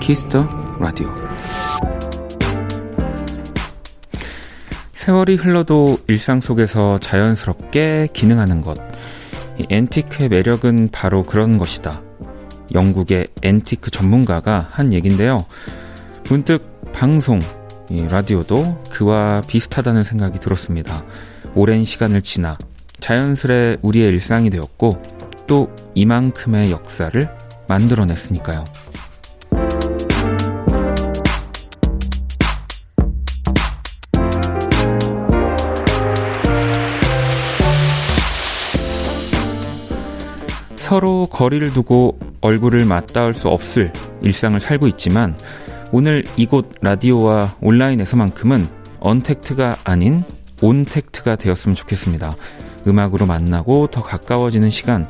키스더 라디오. 세월이 흘러도 일상 속에서 자연스럽게 기능하는 것. 이 앤티크의 매력은 바로 그런 것이다. 영국의 앤티크 전문가가 한 얘기인데요. 문득 방송, 이 라디오도 그와 비슷하다는 생각이 들었습니다. 오랜 시간을 지나 자연스레 우리의 일상이 되었고 또 이만큼의 역사를 만들어냈으니까요. 서로 거리를 두고 얼굴을 맞닿을 수 없을 일상을 살고 있지만 오늘 이곳 라디오와 온라인에서만큼은 언택트가 아닌 온택트가 되었으면 좋겠습니다. 음악으로 만나고 더 가까워지는 시간,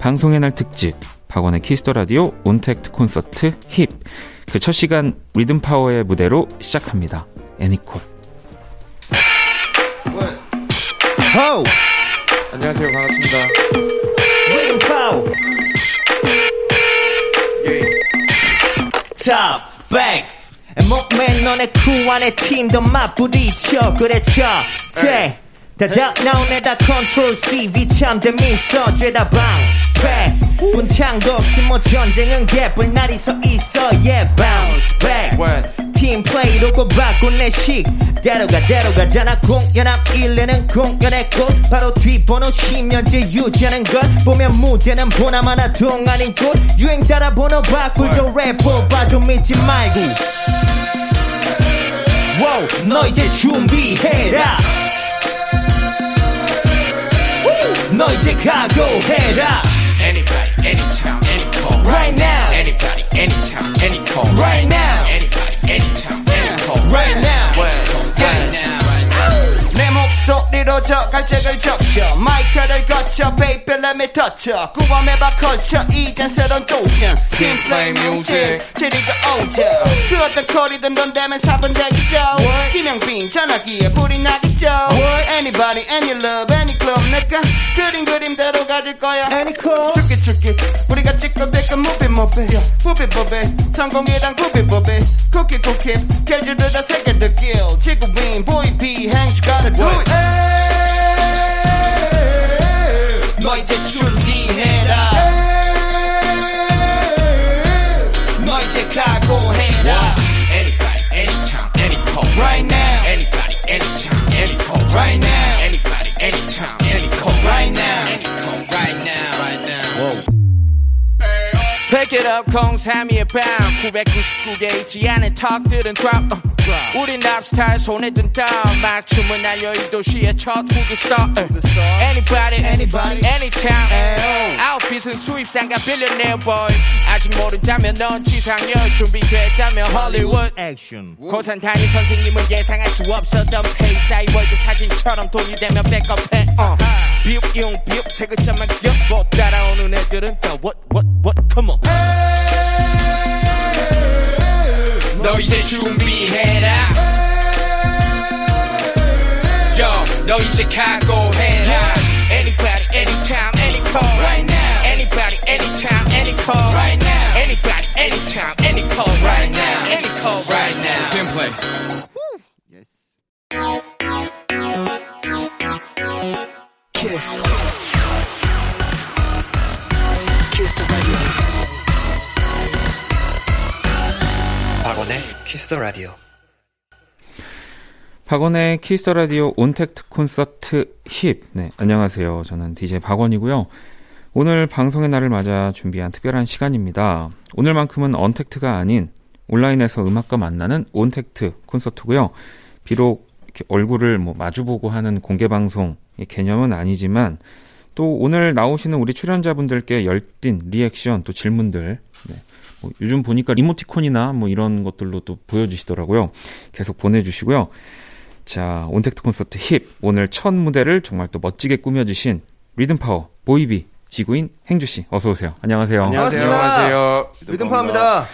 방송의 날 특집, 박원의 키스더라디오 온택트 콘서트 힙. 그 첫 시간 리듬 파워의 무대로 시작합니다. 애니콜. 하우! 안녕하세요, 반갑습니다. 리듬 파워! 탑! 백! 목맨 너네 쿠안의 팀도 맞부딪혀 그래쳐 제 다닥 나오네다 컨트롤 C 위참 재밌어 죄다 bounce back 분창도 없이 뭐 전쟁은 개뿔 날이 서있어 yeah bounce back 팀 플레이로 꼬바꾸네 식 데려가잖아 공연함 1년은 공연의 꽃 바로 뒷번호 10년째 유지하는 것 보면 무대는 보나마나 동안인 꽃 유행 따라 번호 바꿀 저 래퍼 봐줘 믿지 말고 wow, 너 이제 준비해라 너 이제 각오해라 Anybody, anytime, any call Right now Anybody, anytime, any call Right now Anybody, anytime, any call Right now Right now 내 목소리로 저 갈색을 적셔 마이크를 거쳐 baby let me touch ya 구함해봐 culture 이젠 새로운 도전 Steam play music 재리가 오죠 그 어떤 거리든 넌 되면 사분 되겠죠 김영빈 전화기에 불이 나겠죠 Anybody, any love, any club 내가 그린 그림대로 가질 거야 Anycall 죽기 우리가 찍고 뱉고 무비무비 부비부비 성공이랑 부비부비 쿠키쿠키 결주를 다 새겨 느낄 지구인 보이비 행주 gotta do it hey, 너 이제 준비해라 hey, 너 이제 각오해라 Anybody, anytime, any call Right now Anybody, anytime, any call Right now Anybody, anytime, any call Right now Any call right now Right now Whoa. Pick it up, 03의 밤 999개 있지 않은 턱들은 drop 우린 랍스타의 손에 든 땀 맞춤을 날려 이 도시의 첫 후드 스타 Anybody, anybody, anytime 아웃핏은 수입상가 빌리언네어 boy 아직 모른다면 넌 지상열 준비됐다면 헐리우드 고산 단위 선생님은 예상할 수 없었던 페이 사이월드 사진처럼 돈이 되면 백업해 비용 비용 세 글자만 기억 못 따라오는 애들은 다 what come on hey, 너 이제 준비해라 yo 너 이제 각오해라 anybody anytime any call right now anybody anytime any call right now anybody anytime any call right now any call right now team play yes Kiss. Kiss the radio. 박원의 Kiss the radio. 박원의 Kiss the radio 온택트 콘서트 힙. 네, 안녕하세요. 저는 DJ 박원이고요. 오늘 방송의 날을 맞아 준비한 특별한 시간입니다. 오늘만큼은 언택트가 아닌 온라인에서 음악과 만나는 온택트 콘서트고요. 비록 이렇게 얼굴을 마주보고 하는 공개방송 개념은 아니지만 또 오늘 나오시는 우리 출연자분들께 열띤 리액션 또 질문들 요즘 보니까 이모티콘이나 이런 것들로 또 보여주시더라고요. 계속 보내주시고요. 자, 온택트 콘서트 힙 오늘 첫 무대를 정말 또 멋지게 꾸며주신 리듬파워 보이비 지구인 행주씨 어서오세요. 안녕하세요. 안녕하세요. 안녕하세요. 리듬파워입니다.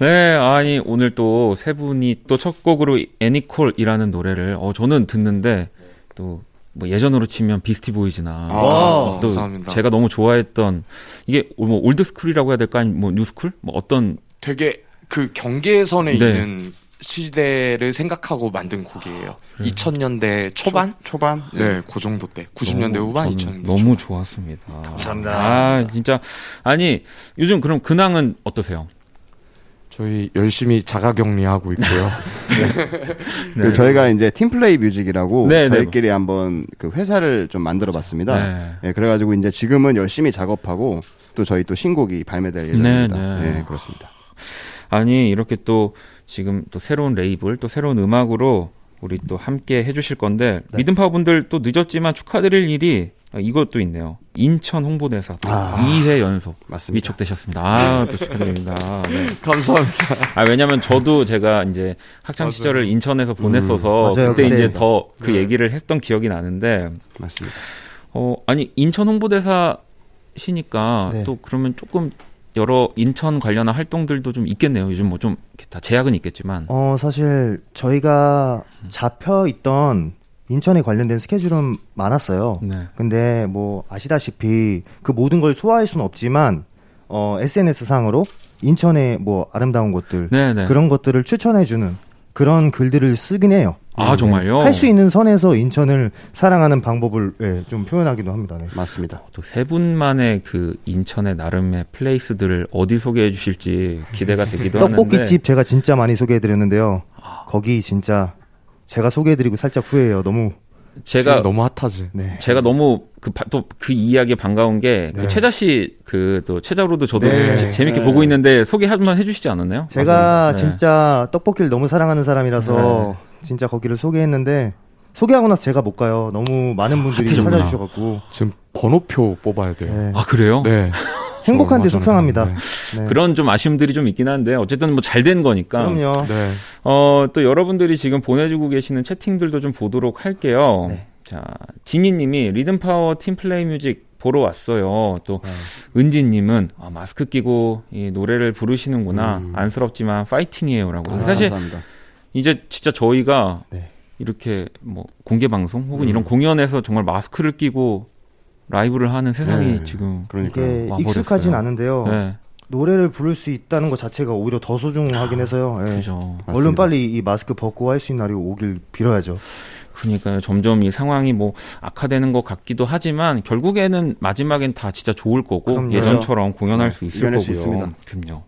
네, 아니 오늘 또 세 분이 또 첫 곡으로 애니콜이라는 노래를 저는 듣는데 또 뭐 예전으로 치면 비스티 보이즈나 아, 또 감사합니다. 제가 너무 좋아했던 이게 뭐 올드 스쿨이라고 해야 될까 아니면 뭐 뉴스쿨 뭐 어떤 되게 그 경계선에 네. 있는 시대를 생각하고 만든 곡이에요. 아, 그래. 2000년대 초반? 초반? 네, 그 정도 때. 90년대 너무, 후반, 2000년대 너무 초반. 좋았습니다. 감사합니다. 아, 감사합니다. 진짜. 아니, 요즘 그럼 근황은 어떠세요? 저희 열심히 자가격리하고 있고요. 네. 네. 저희가 이제 팀플레이 뮤직이라고 네, 저희끼리 네. 한번 그 회사를 좀 만들어봤습니다. 네. 네, 그래가지고 이제 지금은 열심히 작업하고 또 저희 또 신곡이 발매될 예정입니다. 네, 네. 네 그렇습니다. 아니 이렇게 또 지금 또 새로운 레이블 또 새로운 음악으로 우리 또 함께 해주실 건데 네. 리듬파워 분들 또 늦었지만 축하드릴 일이 이것도 있네요. 인천 홍보대사 또 2회 연속 맞습니다. 미촉되셨습니다. 아, 또 축하드립니다. 네. 감사합니다. 아 왜냐하면 저도 제가 이제 학창 시절을 인천에서 보냈어서 맞아요. 그때 맞습니다. 이제 더 그 얘기를 했던 기억이 나는데 맞습니다. 아니 인천 홍보대사시니까 네. 또 그러면 조금 여러 인천 관련한 활동들도 좀 있겠네요. 요즘 뭐 좀 다 제약은 있겠지만. 사실 저희가 잡혀 있던 인천에 관련된 스케줄은 많았어요. 네. 근데 뭐 아시다시피 그 모든 걸 소화할 수는 없지만 SNS 상으로 인천의 뭐 아름다운 곳들 네네. 그런 것들을 추천해주는 그런 글들을 쓰긴 해요. 아 정말요? 할 수 있는 선에서 인천을 사랑하는 방법을 예, 좀 표현하기도 합니다. 네. 맞습니다. 또 세 분만의 그 인천의 나름의 플레이스들을 어디 소개해 주실지 기대가 되기도 하는데 떡볶이집 제가 진짜 많이 소개해 드렸는데요. 거기 진짜 제가 소개해 드리고 살짝 후회해요. 너무 제가 너무 핫하지. 네. 제가 너무 그 이야기에 반가운 게 네. 그 최자 씨 그 또 최자로도 저도 네. 재밌게 네. 보고 있는데 소개 한번 해주시지 않았나요? 제가 네. 진짜 떡볶이를 너무 사랑하는 사람이라서 네. 진짜 거기를 소개했는데 소개하고 나서 제가 못 가요. 너무 많은 분들이 찾아주셔가지고 지금 번호표 뽑아야 돼요. 네. 아 그래요? 네. 행복한데 속상합니다. 네. 그런 좀 아쉬움들이 좀 있긴 한데 어쨌든 뭐 잘 된 거니까. 그럼요. 네. 또 여러분들이 지금 보내주고 계시는 채팅들도 좀 보도록 할게요. 네. 자, 진희님이 리듬파워 팀플레이 뮤직 보러 왔어요. 또 네. 은지님은 마스크 끼고 이 노래를 부르시는구나. 안쓰럽지만 파이팅이에요라고. 사실 감사합니다. 이제 진짜 저희가 네. 이렇게 뭐 공개 방송 혹은 이런 공연에서 정말 마스크를 끼고 라이브를 하는 세상이 네, 지금 그러니까 익숙하진 않은데요. 네. 노래를 부를 수 있다는 것 자체가 오히려 더 소중하긴 해서요. 네. 그죠. 얼른 맞습니다. 빨리 이 마스크 벗고 할 수 있는 날이 오길 빌어야죠. 그러니까요. 점점 이 상황이 뭐 악화되는 것 같기도 하지만 결국에는 마지막엔 다 진짜 좋을 거고 그럼요. 예전처럼 공연할 네, 수 있을 거고요. 수 있습니다. 그럼요.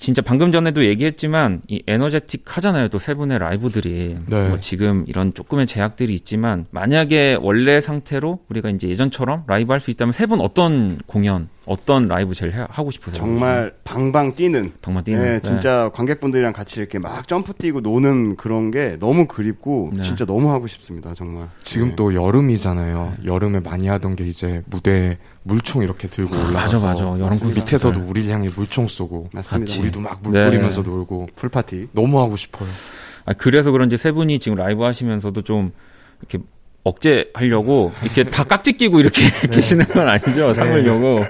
진짜 방금 전에도 얘기했지만 이 에너제틱하잖아요. 또 세 분의 라이브들이 네. 뭐 지금 이런 조금의 제약들이 있지만 만약에 원래 상태로 우리가 이제 예전처럼 라이브 할 수 있다면 세 분 어떤 공연, 어떤 라이브 제일 하고 싶으세요? 정말 방방 뛰는. 네, 진짜 네. 관객분들이랑 같이 이렇게 막 점프 뛰고 노는 그런 게 너무 그립고 네. 진짜 너무 하고 싶습니다. 정말. 지금 네. 또 여름이잖아요. 네. 여름에 많이 하던 게 이제 무대에 물총 이렇게 들고 올라가서 맞아 여름 그 밑에서도 네. 우리를 향해 물총 쏘고 맞습니다. 우리도 막 물 뿌리면서 네. 놀고 풀파티 너무 하고 싶어요. 아, 그래서 그런지 세 분이 지금 라이브 하시면서도 좀 이렇게 억제하려고 이렇게 다 깍지 끼고 이렇게 네. 계시는 건 아니죠? 참으려고. 네.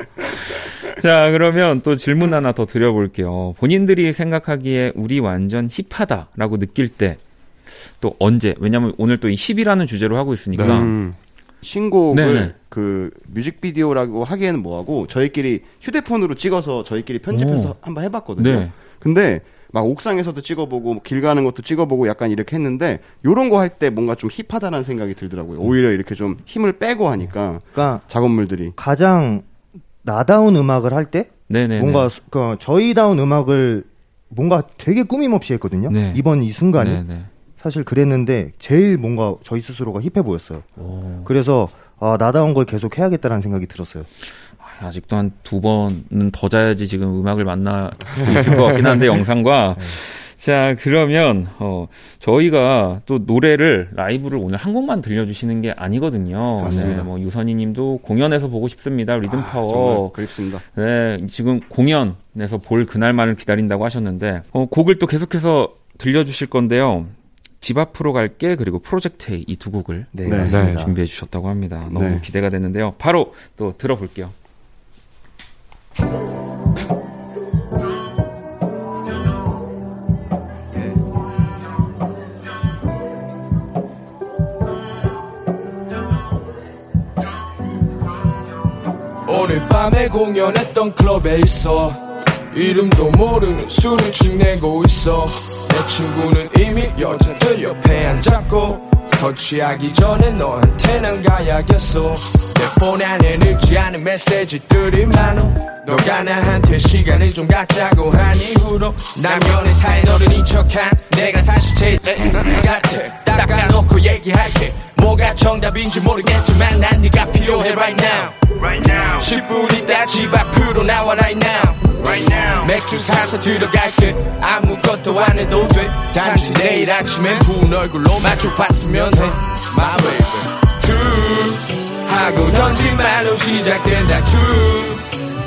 자 그러면 또 질문 하나 더 드려볼게요. 본인들이 생각하기에 우리 완전 힙하다라고 느낄 때 또 언제? 왜냐면 오늘 또 이 힙이라는 주제로 하고 있으니까 네. 신곡을 네네. 그 뮤직비디오라고 하기에는 뭐하고 저희끼리 휴대폰으로 찍어서 저희끼리 편집해서 한번 해봤거든요. 네. 근데 막 옥상에서도 찍어보고 길 가는 것도 찍어보고 약간 이렇게 했는데 요런 거 할 때 뭔가 좀 힙하다라는 생각이 들더라고요. 오히려 이렇게 좀 힘을 빼고 하니까 그러니까 작업물들이 가장 나다운 음악을 할 때 뭔가 그 저희다운 음악을 뭔가 되게 꾸밈없이 했거든요. 네. 이번 이 순간이 네네. 사실 그랬는데 제일 뭔가 저희 스스로가 힙해 보였어요. 오. 그래서 아, 나다운 걸 계속 해야겠다라는 생각이 들었어요. 아직도 한 두 번은 더 자야지 지금 음악을 만날 수 있을 것 같긴 한데 영상과 네. 자 그러면 저희가 또 노래를 라이브를 오늘 한 곡만 들려주시는 게 아니거든요. 맞습니다. 네, 뭐 유선희님도 공연에서 보고 싶습니다. 리듬파워 정말 그립습니다. 네 지금 공연에서 볼 그날만을 기다린다고 하셨는데 곡을 또 계속해서 들려주실 건데요. 집 앞으로 갈게 그리고 프로젝트 A 이 두 곡을 네, 네. 준비해 주셨다고 합니다. 너무 네. 기대가 되는데요. 바로 또 들어볼게요. 오늘 밤에 공연했던 클럽에 있어 이름도 모르는 술을 축내고 있어. 내 친구는 이미 여자들 옆에 앉았고 터치하기 전에 너한테 난 가야겠어. 내 폰 안에 읽지 않은 메시지들이 많어. 너가 나한테 시간을 좀 갖자고 한 이후로 난 연애 사이 너를 인척한 내가 사실 제일 인생 같아. 닦아놓고 얘기할게. 뭐가 정답인지 모르겠지만 난 네가 필요해 right now, right now. 10분 있다 집 앞으로 나와 right now, right now. 맥주 사서 들어갈게. 아무것도 안 해도 돼. 단지 내일 아침에 부은 얼굴로 마주 봤으면 해. My baby too 하고 던진 말로 시작된다 too.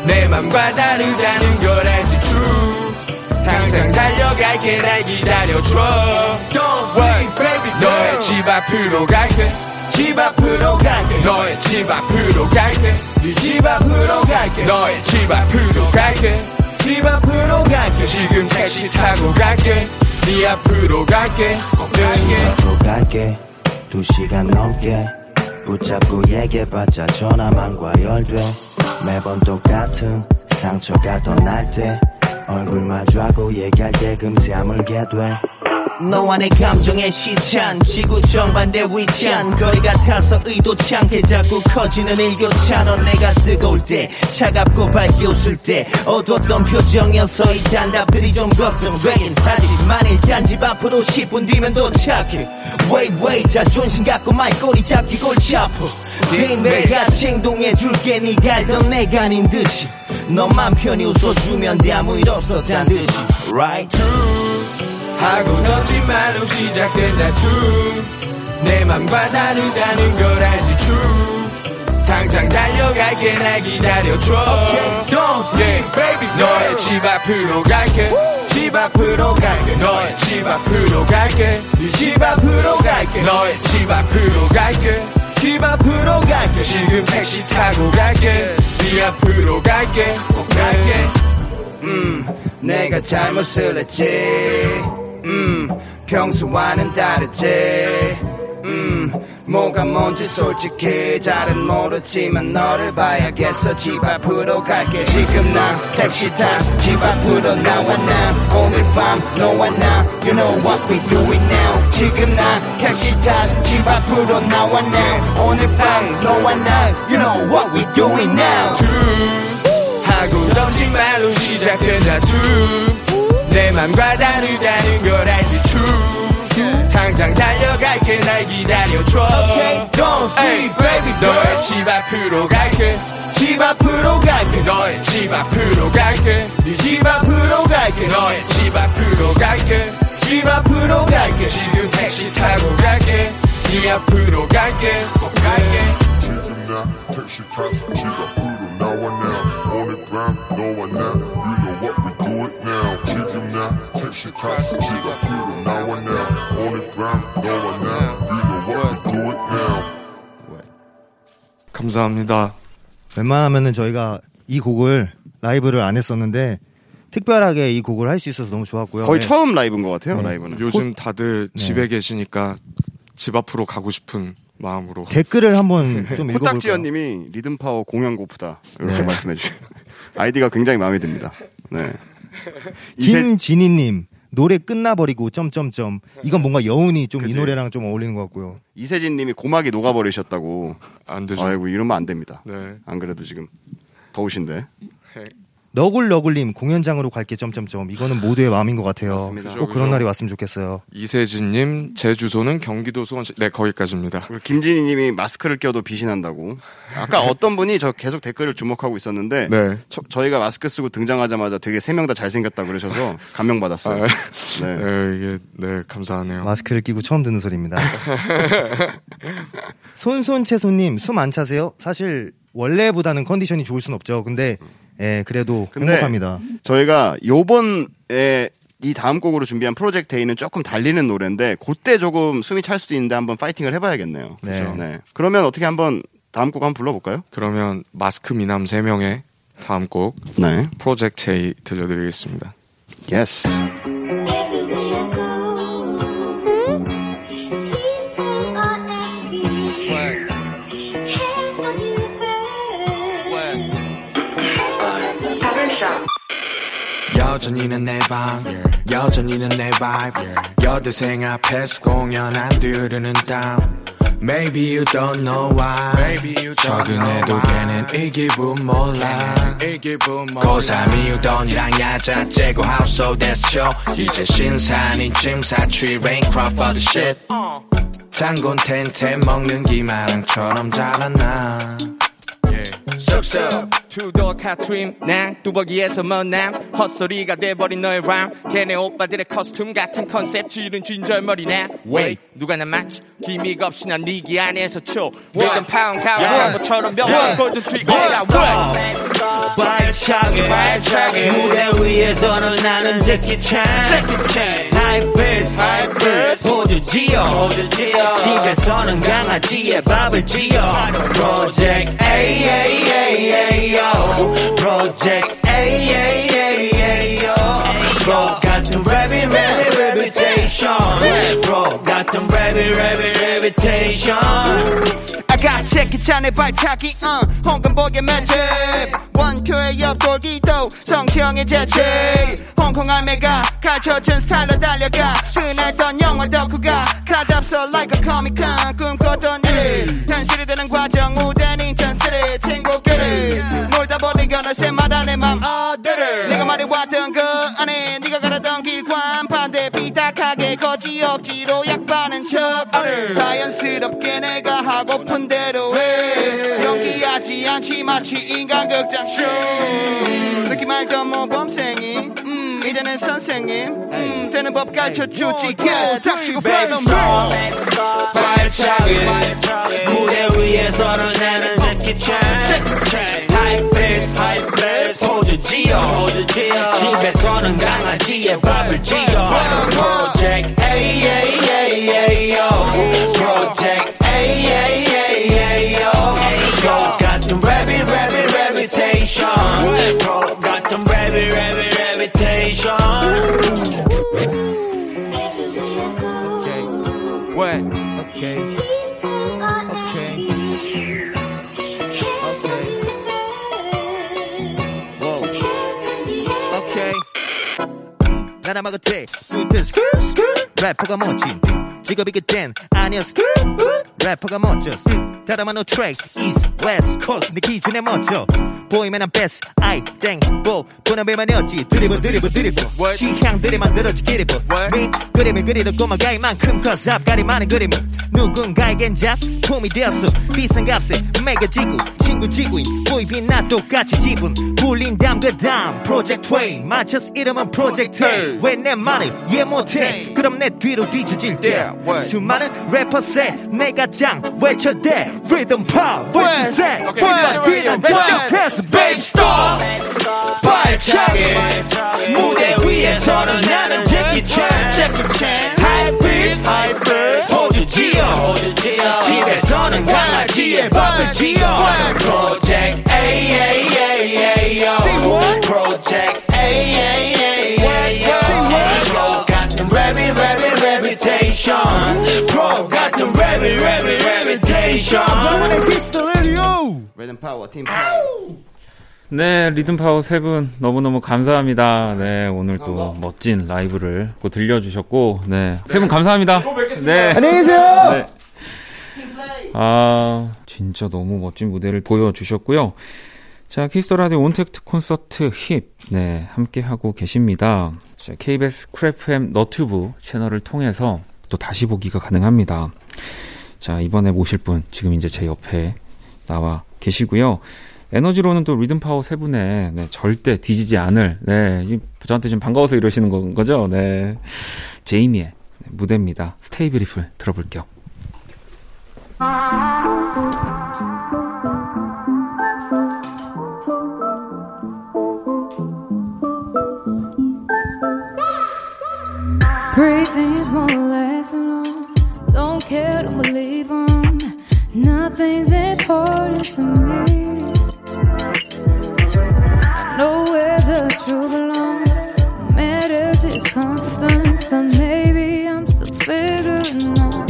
내 맘과 다르다는 걸 알지 true. 당장 달려갈게. 날 기다려줘. Don't sleep baby girl. 너의 집 앞으로 갈게. 집 앞으로 갈게. 너의 집 앞으로 갈게. 네 집 앞으로 갈게. 너의 집 앞으로 갈게. 집 앞으로 갈게. 지금 택시 타고 갈게. 네 앞으로 갈게. 꼭 갈게. 2시간 넘게 붙잡고 얘기해봤자 전화만 과열돼. 매번 똑같은 상처가 떠날 때 얼굴 마주하고 얘기할 때 금세 아물게 돼. 너와 내 감정에 시찬 지구 정반대 위치한 거리 같아서 의도치 않게 자꾸 커지는 일교차. 넌 내가 뜨거울 때 차갑고 밝게 웃을 때 어두웠던 표정이어서 이 단답들이 좀 걱정되긴 하지만 일단 집 앞으로 10분 뒤면 도착해. 웨이 자존심 갖고 말꼬리 잡기 골치 아프. 매일같이 행동해줄게. 네가 알던 내가 아닌 듯이 너만 편히 웃어주면 돼. 아무 일 없었단 듯이 right true 하고 던진 말로 시작된다 true. 내 맘과 다르다는 걸 알지 true. 당장 달려갈게. 날 기다려줘. Okay, don't sleep, baby girl. 너의 집 앞으로 갈게. Woo. 집 앞으로 갈게. 너의 집 앞으로 갈게. 네 집 앞으로 갈게. 너의 집 앞으로 갈게. 집 앞으로 갈게. 지금 택시 타고 갈게. 네 앞으로 갈게. 꼭 갈게. 내가 잘못을 했지. 평소와는 다르지. 뭐가 뭔지 솔직히 잘은 모르지만 너를 봐야겠어. 집 앞으로 갈게. 지금 나 택시 타서 집 앞으로 나와. 나 오늘 밤 너와 나 You know what we doing now. 지금 나 택시 타서 집 앞으로 나와. 나 오늘 밤 너와 나 You know what we doing now. Two 하고 던진 말로 시작된다 two. 내 맘과 다르다는 걸 알지 true. 당장 달려갈게. 날 기다려줘. Okay, don't sleep baby girl. 너의 집 앞으로 갈게. 집 앞으로 갈게. 너의 집 앞으로 갈게. 네 집 앞으로 갈게. 너의 집 앞으로 갈게. 집 앞으로 갈게. 지금 택시 타고 갈게. 네 앞으로 갈게. 꼭 갈게. 지금 나 택시 타서 집 앞으로 나와. 나 오늘 밤 너와 나 You know what we do it now. She passed to the people now and now. On the ground, no one now. You know what we do it now. 감사합니다. 웬만하면은 저희가 이 곡을 라이브를 안 했었는데 특별하게 이 곡을 할 수 있어서 너무 좋았고요. 거의 처음 라이브인 것 같아요. 네. 라이브는. 요즘 다들 집에 계시니까 집 앞으로 가고 싶은 마음으로. 댓글을 한번 좀 읽어볼까요? 코딱지연님이 리듬 파워 공연 고프다 이렇게 네. 말씀해 주시고 아이디가 굉장히 마음에 듭니다. 네. 김진희님 노래 끝나버리고 점점점. 이건 뭔가 여운이 좀 이 노래랑 좀 어울리는 것 같고요. 이세진님이 고막이 녹아버리셨다고. 안 되죠. 아이고 이러면 안 됩니다. 네. 안 그래도 지금 더우신데. 너굴너굴님 공연장으로 갈게 점점점. 이거는 모두의 마음인 것 같아요. 맞습니다. 꼭 그죠. 그런 날이 왔으면 좋겠어요. 이세진님 제 주소는 경기도 수원시. 네 거기까지입니다. 김진희님이 마스크를 껴도 빛이 난다고. 아까 어떤 분이 저 계속 댓글을 주목하고 있었는데 네. 저희가 마스크 쓰고 등장하자마자 되게 세 명 다 잘생겼다 그러셔서 감명받았어요. 아, 네. 네, 이게, 네 감사하네요. 마스크를 끼고 처음 듣는 소리입니다. 손손채소님 숨 안 차세요? 사실 원래보다는 컨디션이 좋을 순 없죠. 근데 예, 그래도 행복합니다. 저희가 요번에 이 다음 곡으로 준비한 프로젝트 A는 조금 달리는 노래인데 그때 조금 숨이 찰 수도 있는데 한번 파이팅을 해봐야겠네요. 네. 그렇죠. 네. 그러면 어떻게 한번 다음 곡 한번 불러볼까요? 그러면 마스크 미남 3명의 다음 곡 네. 프로젝트 A 들려드리겠습니다. 예스. 여전히는 내 밤 여전히는 내 vibe 여대생 앞에서 공연 안 들으는 다음 Maybe you don't know why. Maybe you don't know why. 걔는 이 기분 몰라. 고3 이후 돈이랑 야자 재고 household that's chill. 이제 신산인 짐사취 rain crop for the shit. 장군 텐텐 먹는 기마랑처럼 자랐나. 쑥쑥 투도 카트림 난 뚜벅이에서 먼남 헛소리가 돼버린 너의 람 걔네 오빠들의 커스튬 같은 컨셉 지른 진절머리네 왜 누가 나 맞지 기미가 없이 난 니기 안에서 쳐 리듬 파워 가오한 것처럼 명확한 골든 트리거야 발차기 발차기 무대 위에서는 나는 제키찬 하이 피스 하이 피스 호주지어 집에서는 강아지에 밥을 지어 프로젝트 A A A-A-A-O Project A-A-A-A-O Bro got them rabid, rabid, reputation Bro got them rabid, rabid, reputation 아가 제키찬의 발차기 홍콩보게 매직 원큐의 옆돌기도 성지형의 재치 홍콩 알매가 가르쳐준 스타일로 달려가 흔했던 영화 덕후가 가잡서 like a comic con 꿈꿨던 일이 현실이 되는 과정 무대는 인천시리 친구끼리 놀다 보니까 널 샘마다 내 맘 어디를 내가 말해왔던 그 안에 네가 가라던 길과 반대 비딱하게 거지 억지로 약반은 척 자연스럽게 내가 하고픈 대로 해 연기하지 않지 마치 인간극장 쇼 느낌 알던 모범생이 이제는 선생님 되는 법 가르쳐주지 닥치고 발로 발차기 무대 위에서는 나는 제키찬 하이 패스 하이 패스 호주지어 집에서는 강아지에 밥을 지어 Project A-A-A-A-O Project A-A-A-A-O Bro got them rabid, rabid, reputation Bro got them rabid, rabid, reputation Okay, what? Okay, okay 나나마가 제 스트 스트 래퍼가 멋진 직업이 그땐 아니었어 래퍼가 멋졌어 다름한 no tracks east west coast 내 기준에 멋져 보이면 난 best I think 보 보나배만이었지 드리블 드리블 드리블 취향들이 만들어진 기리블 네 그림을 그리던 꼬마가 이만큼 커서 앞가리 많은 그림을 누군가에겐 작품이 되었어 비싼 값에 매겨지고 친구 지구인 보이비 나 똑같이 지분 불린 다음 그 다음 프로젝트 웨이 맞춰서 이름은 프로젝트 A 왜 내 말을 이해 못해 그럼 내 뒤로 뒤쳐질 때 수많은 래퍼 세 내가 장 외쳐대 리듬 파워 What you say 난 just a babe star 발차기 무대 위에서는 나는 제키찬 High beats High beats 호주지어 집에서는 강아지에 밥을 지어 Project A-A-A-A-O Project A-A-A-A-O Bro got them rabid, rabid, reputation Bro got them rabid, rabid, reputation 리듬 파워 팀 파워 네, 리듬 파워 세 분 너무너무 감사합니다. 네, 오늘 감사합니다. 또 멋진 라이브를 또 들려주셨고 네, 세 분 감사합니다. 또 뵙겠습니다. 네. 안녕히 계세요. 네. 아, 진짜 너무 멋진 무대를 보여주셨고요. 자, 키스더라디오 온택트 콘서트 힙 네, 함께하고 계십니다. 자, KBS 크래프엠 너튜브 채널을 통해서 또 다시 보기가 가능합니다. 자, 이번에 모실 분 지금 이제 제 옆에 나와 계시고요. 에너지로는 또 리듬파워 세 분의 네, 절대 뒤지지 않을 네, 저한테 지금 반가워서 이러시는 건 거죠. 네, 제이미의 무대입니다. 스테이 뷰티풀 들어볼게요. Breathing is more or less alone. Don't care, don't believe them. Nothing's important for me. I know where the truth belongs. What matters is confidence, but maybe I'm still figuring out.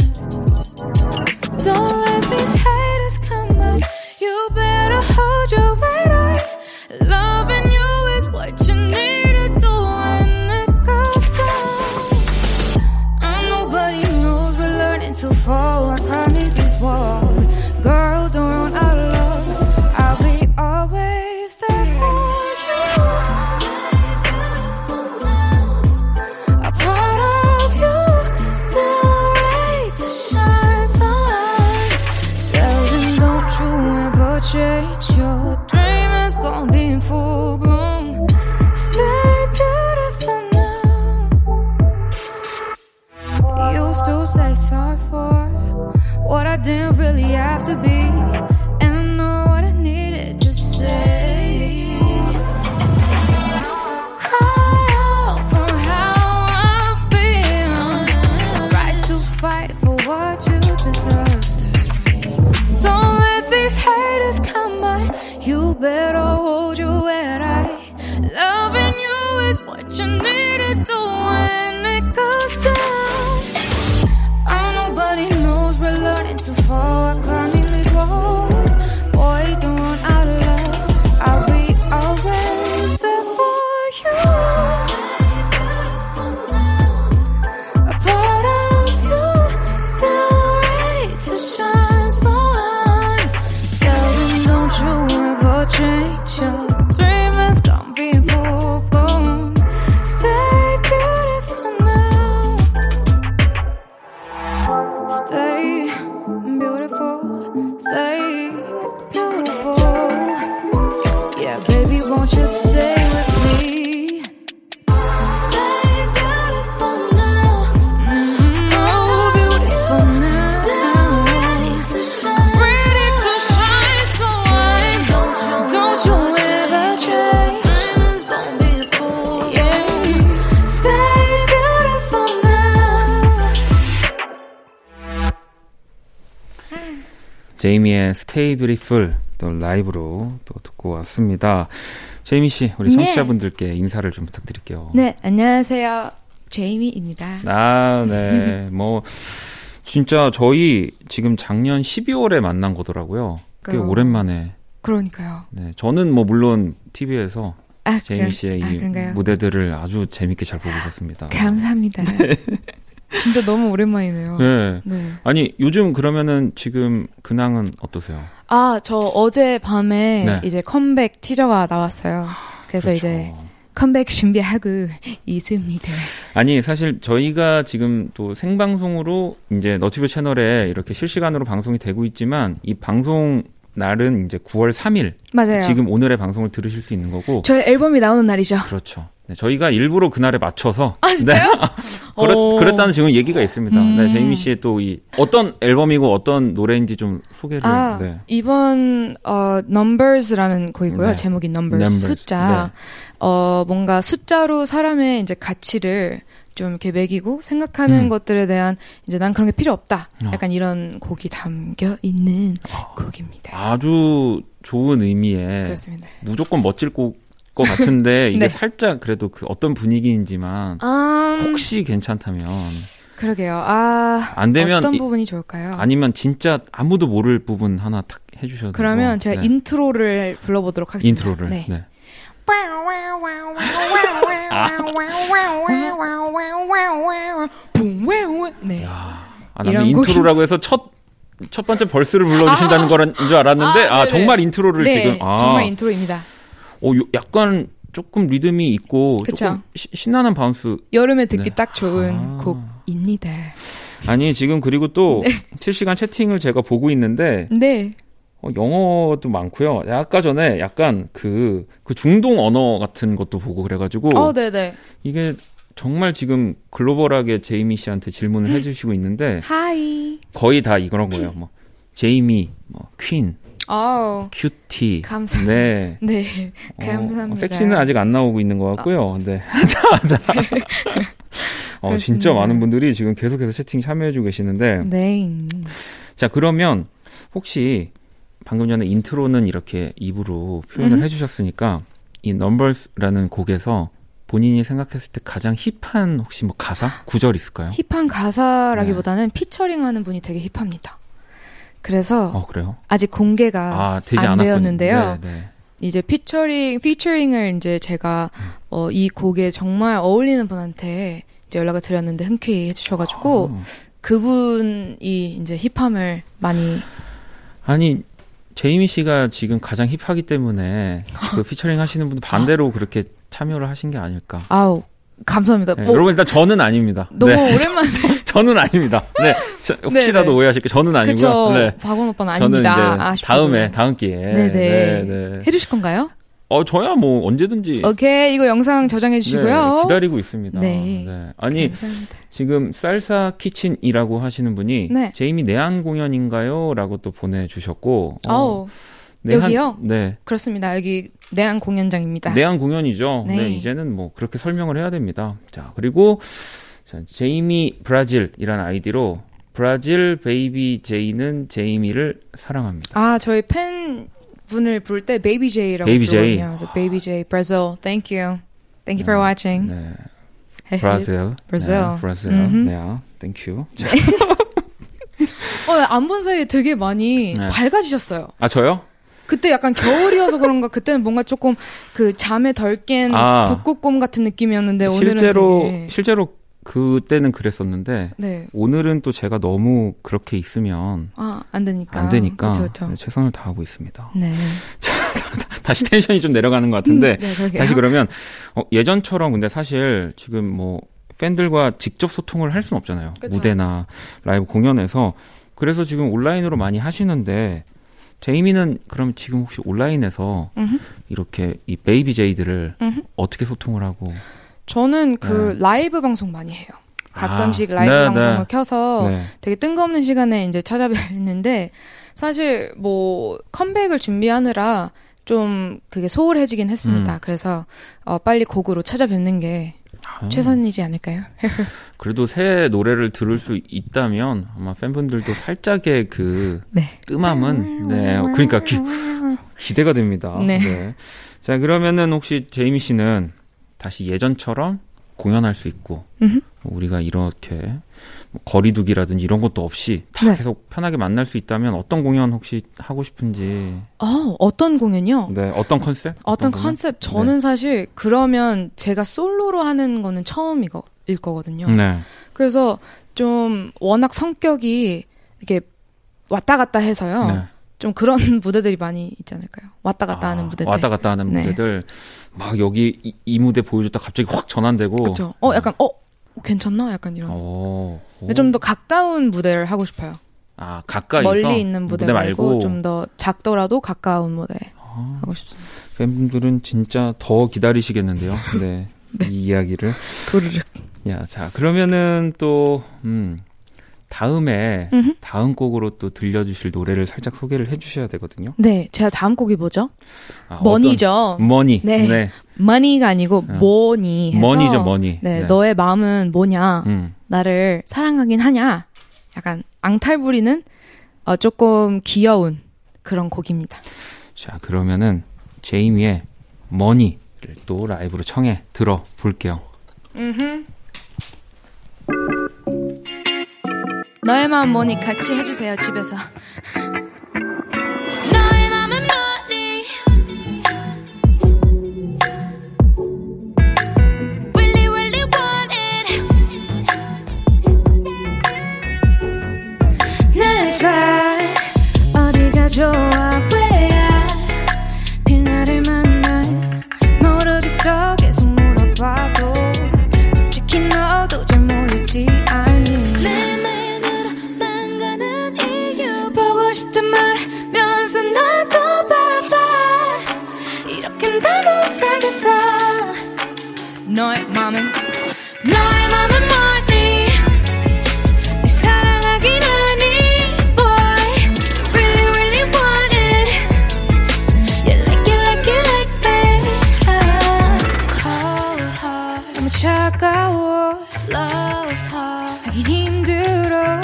Don't let these haters come up. You better hold your radar. Loving you is what you need to do. told you what I loving you is what you need to do when it goes down. Oh, nobody knows we're learning to fall, climbing these walls. Boy, don't run out of love. I'll be always there for you. A part of you still ready to shine, so on. Tell them don't you ever change your. 제이미의 Stay Beautiful 또 라이브로 또 듣고 왔습니다. 제이미 씨, 우리 청취자분들께 네. 인사를 좀 부탁드릴게요. 네, 안녕하세요. 제이미입니다. 아, 네. 뭐 진짜 저희 지금 작년 12월에 만난 거더라고요. 그러니까요. 꽤 오랜만에. 그러니까요. 네, 저는 뭐 물론 TV에서 제이미 씨의 이 무대들을 아주 재밌게 잘 보고 있었습니다. 감사합니다. 네. 진짜 너무 오랜만이네요. 네. 네. 아니, 요즘 그러면은 지금 근황은 어떠세요? 아, 저 어제 밤에 네. 이제 컴백 티저가 나왔어요. 그래서 그렇죠. 이제 컴백 준비하고 있습니다. 아니, 사실 저희가 지금 또 생방송으로 이제 너튜브 채널에 이렇게 실시간으로 방송이 되고 있지만 이 방송 날은 이제 9월 3일. 맞아요. 지금 오늘의 방송을 들으실 수 있는 거고. 저희 앨범이 나오는 날이죠. 그렇죠. 네, 저희가 일부러 그날에 맞춰서. 아, 진짜요? 네. 그랬다는 지금 얘기가 있습니다. 네, 제이미 씨의 또 이 어떤 앨범이고 어떤 노래인지 좀 소개를. 아, 네. 이번 Numbers라는 곡이고요. 네. 제목이 Numbers. 숫자. 네. 뭔가 숫자로 사람의 이제 가치를 좀 이렇게 매기고 생각하는 것들에 대한 이제 난 그런 게 필요 없다. 약간 이런 곡이 담겨 있는 곡입니다. 아주 좋은 의미에 그렇습니다. 무조건 멋질 곡것 같은데 이게 네. 살짝 그래도 그 어떤 분위기인지만 혹시 괜찮다면 그러게요. 아, 안 되면 어떤 부분이 좋을까요? 아니면 진짜 아무도 모를 부분 하나 딱 해주셔도 그러면 되고. 제가 네. 인트로를 불러보도록 하겠습니다. 인트로를. 네. 네. 네. 아, 나는 인트로라고 해서 첫 번째 벌스를 불러주신다는 거란 줄 알았는데, 아, 정말 인트로를 네, 지금. 아, 정말 인트로입니다. 약간 조금 리듬이 있고, 그쵸? 조금 신나는 바운스. 여름에 듣기 네. 딱 좋은 곡입니다. 아니, 지금 그리고 또 네. 실시간 채팅을 제가 보고 있는데, 네. 영어도 많고요. 아까 전에 약간 그 중동 언어 같은 것도 보고 그래가지고. 네네. 이게 정말 지금 글로벌하게 제이미 씨한테 질문을 해주시고 있는데. 하이. 거의 다 이런 거예요. 뭐, 제이미, 뭐, 퀸. 큐티. 감사합니다. 네. 네. 감사합니다. 섹시는 아직 안 나오고 있는 것 같고요. 네. 자. 진짜 많은 분들이 지금 계속해서 채팅 참여해주고 계시는데. 네. 자, 그러면 혹시 방금 전에 인트로는 이렇게 입으로 표현을 해주셨으니까 이 넘버스라는 곡에서 본인이 생각했을 때 가장 힙한 혹시 뭐 가사? 구절 있을까요? 힙한 가사라기보다는 네. 피처링하는 분이 되게 힙합니다. 그래서 그래요? 아직 공개가 되지 안 되었는데요. 네. 이제 피처링을 이제 제가 이 곡에 정말 어울리는 분한테 이제 연락을 드렸는데 흔쾌히 해주셔가지고 그분이 이제 힙함을 많이 아니. 제이미 씨가 지금 가장 힙하기 때문에 그 피처링 하시는 분도 반대로 그렇게 참여를 하신 게 아닐까. 아우, 감사합니다. 네, 여러분 일단 저는 아닙니다. 너무 네. 오랜만에. 저는 아닙니다. 네, 혹시라도 네네. 오해하실 게 저는 아니고요. 그쵸, 네. 박원 오빠는 아닙니다. 저는 이제 다음 기회에 네네. 해주실 건가요? 저야 뭐 언제든지. 오케이, 이거 영상 저장해 주시고요. 네, 기다리고 있습니다. 네. 네. 아니, 감사합니다. 지금 쌀사 키친이라고 하시는 분이 네. 제이미 내한 공연인가요? 라고 또 보내주셨고. 여기요? 네. 그렇습니다. 여기 내한 공연장입니다. 내한 공연이죠. 네. 네, 이제는 뭐 그렇게 설명을 해야 됩니다. 자, 그리고 제이미 브라질이라는 아이디로 브라질 베이비 제이는 제이미를 사랑합니다. 저희 팬 분을 부를 때 베이비 제이라고 부르거든요. 그래서 베이비 제이, 브라질, thank you. Thank you for watching. 네. 브라질. 브라질. 브라질. 네. Thank you. 안 본 사이에 되게 많이 밝아지셨어요. 아, 저요? 그때 약간 겨울이어서 그런가 그때는 뭔가 조금 그 잠에 덜 깬 북극곰 같은 느낌이었는데 오늘은 실제로 그때는 그랬었는데 네. 오늘은 또 제가 너무 그렇게 있으면 안 되니까 그쵸, 그쵸. 네, 최선을 다하고 있습니다. 네. 다시 텐션이 좀 내려가는 것 같은데 네, 다시 그러면 예전처럼 근데 사실 지금 뭐 팬들과 직접 소통을 할 수는 없잖아요. 그쵸. 무대나 라이브 공연에서 그래서 지금 온라인으로 많이 하시는데 제이미는 그럼 지금 혹시 온라인에서 이렇게 이 베이비 제이들을 어떻게 소통을 하고? 저는 그 라이브 방송 많이 해요. 가끔씩 라이브 방송을 켜서 되게 뜬금없는 시간에 이제 찾아뵙는데 사실 뭐 컴백을 준비하느라 좀 그게 소홀해지긴 했습니다. 그래서 빨리 곡으로 찾아뵙는 게 최선이지 않을까요? 그래도 새 노래를 들을 수 있다면 아마 팬분들도 살짝의 그 뜸함은 그러니까 기대가 됩니다. 네. 네. 자 그러면은 혹시 제이미 씨는 다시 예전처럼 공연할 수 있고 우리가 이렇게 거리두기라든지 이런 것도 없이 다 계속 편하게 만날 수 있다면 어떤 공연 혹시 하고 싶은지? 어떤 공연이요? 네, 어떤 컨셉? 어떤 컨셉? 저는 사실 그러면 제가 솔로로 하는 거는 처음일 거거든요. 네. 그래서 좀 워낙 성격이 이렇게 왔다 갔다 해서요. 네. 좀 그런 무대들이 많이 있지 않을까요? 왔다 갔다 하는 무대들. 왔다 갔다 하는 무대들. 막 여기 이 무대 보여줬다 갑자기 확 전환되고. 그렇죠. 약간 괜찮나? 약간 이런. 근데 좀 더 가까운 무대를 하고 싶어요. 가까이서? 멀리 있는 무대 말고 좀 더 작더라도 가까운 무대 하고 싶습니다. 팬분들은 진짜 더 기다리시겠는데요. 네. 이 이야기를. 도르륵. 야, 자, 그러면은 또 다음에 다음 곡으로 또 들려주실 노래를 살짝 소개를 해주셔야 되거든요. 네, 제가 다음 곡이 뭐죠? 머니죠. 머니. 네, 머니가 아니고 뭐니. 머니죠, 머니. 네, 너의 마음은 뭐냐? 나를 사랑하긴 하냐? 약간 앙탈부리는 조금 귀여운 그런 곡입니다. 자, 그러면은 제이미의 머니를 또 라이브로 청해 들어볼게요. 너의 마음 뭐니 같이 해주세요 집에서. 너의 마음은 뭐니 Really really want it 내가 어디가 좋아 왜야 빌 나를 만나 모르겠어 계속 물어봐도 솔직히 너도 잘 모르지 않니 나도 봐봐 이렇게 다 못하겠어 너의 맘은 너의 맘은 뭐니 날 사랑하긴 하니 boy Really really want it You like it like it like me Cold heart 너무 차가워 Love's heart 하긴 힘들어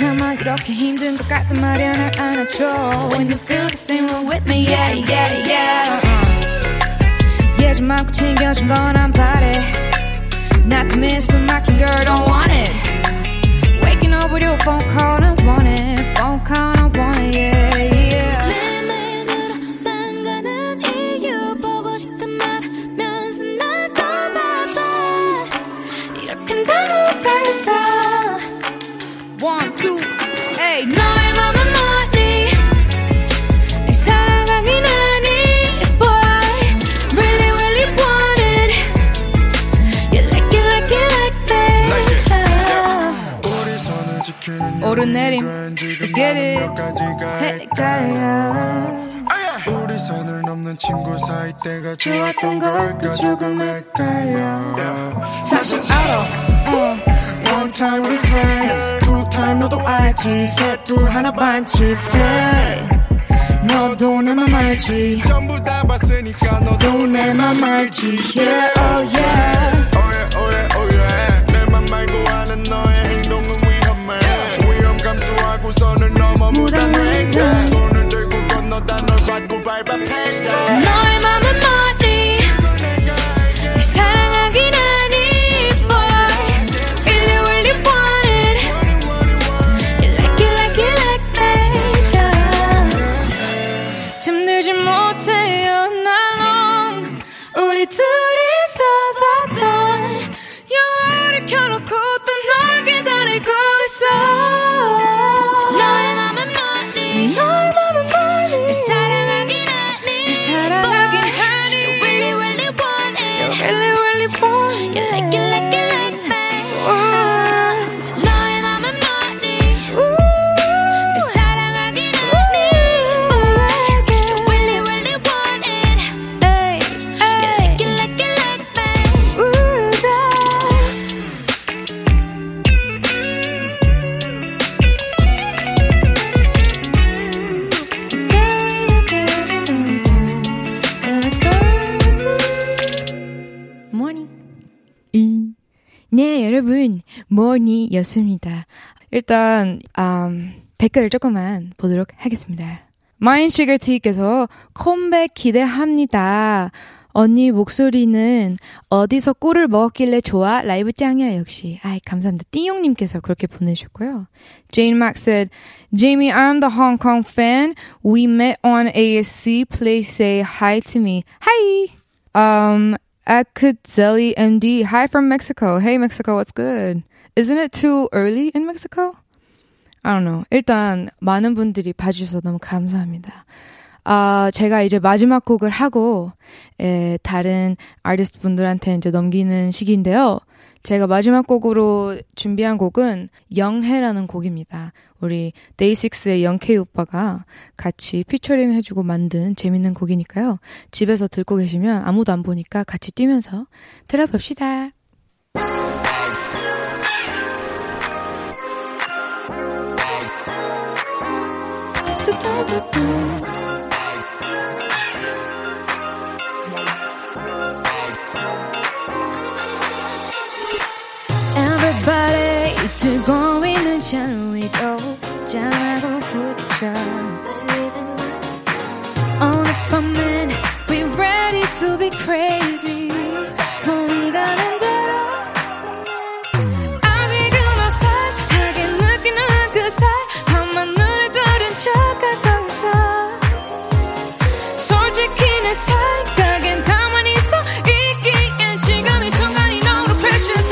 나만 이렇게 힘든 것 같단 말이야 날 안아줘 When you feel the same one with me Yeah, yeah, yeah 예전 마음껏 챙겨준 건 안 바래 Not to miss with my girl don't want it Waking up with you phone call I want it Phone call I want it, yeah, yeah 내 맘으로만 가는 이유 보고 싶단 말하면서 날 더 봐봐 이렇게 다 못하겠어 One, two, hey, 너의 맘은 뭐니 날 사랑하긴 하니 boy Really, really want it You like it, like it, like me 오르내림, let's get it 헷갈려 우리 선을 넘는 친구 사이 때가 좋았던 것도 조금 헷갈려 사실 알아 One time we're friends Two time 너도 알지 셋 둘 하나 반칙 yeah. 너도 내 맘 알지 전부 다 봤으니까 너도 내 맘 알지 Yeah oh yeah Oh yeah oh yeah oh yeah 내 맘 말고 하는 너의 행동은 위험해 yeah. 위험 감수하고 선을 넘어 무단횡단 손을 들고 건너다 널 받고 밟아 너의 맘은 뭐니 널 사랑하긴 하니 Boy Really really want it You like it like it like that 잠들지 못해요 나 long 우리 둘이서 봤던 영화를 켜놓고 또 널 기다리고 있어 여러분, 모니였습니다. 일단 댓글을 조금만 보도록 하겠습니다. 마인슈거티께서 컴백 기대합니다. 언니 목소리는 어디서 꿀을 먹었길래 좋아? 라이브 짱이야 역시. 아이 감사합니다. 띠용님께서 그렇게 보내주셨고요. Jane Mack said, Jamie, I'm the Hong Kong fan. We met on ASC. Please say hi to me. Hi! Akadzeli MD, hi from Mexico. Hey Mexico, what's good? Isn't it too early in Mexico? I don't know. 일단 많은 분들이 봐주셔서 너무 감사합니다. 제가 이제 마지막 곡을 하고 다른 아티스트 분들한테 이제 넘기는 시기인데요. 제가 마지막 곡으로 준비한 곡은 영해라는 곡입니다. 우리 데이식스의 영케이 오빠가 같이 피처링 해주고 만든 재밌는 곡이니까요. 집에서 듣고 계시면 아무도 안 보니까 같이 뛰면서 들어봅시다. Everybody, 들고 있는 잔 위로 짠하고 부딪혀 오늘 밤엔 We're ready to be crazy 몸이 가는 대로 아직 그만 살하게 느끼는 그 살 밤만 눈을 들은 척하고 있어 솔직히 내 생각엔 가만히 서 있기엔 지금 이 순간이 너무 precious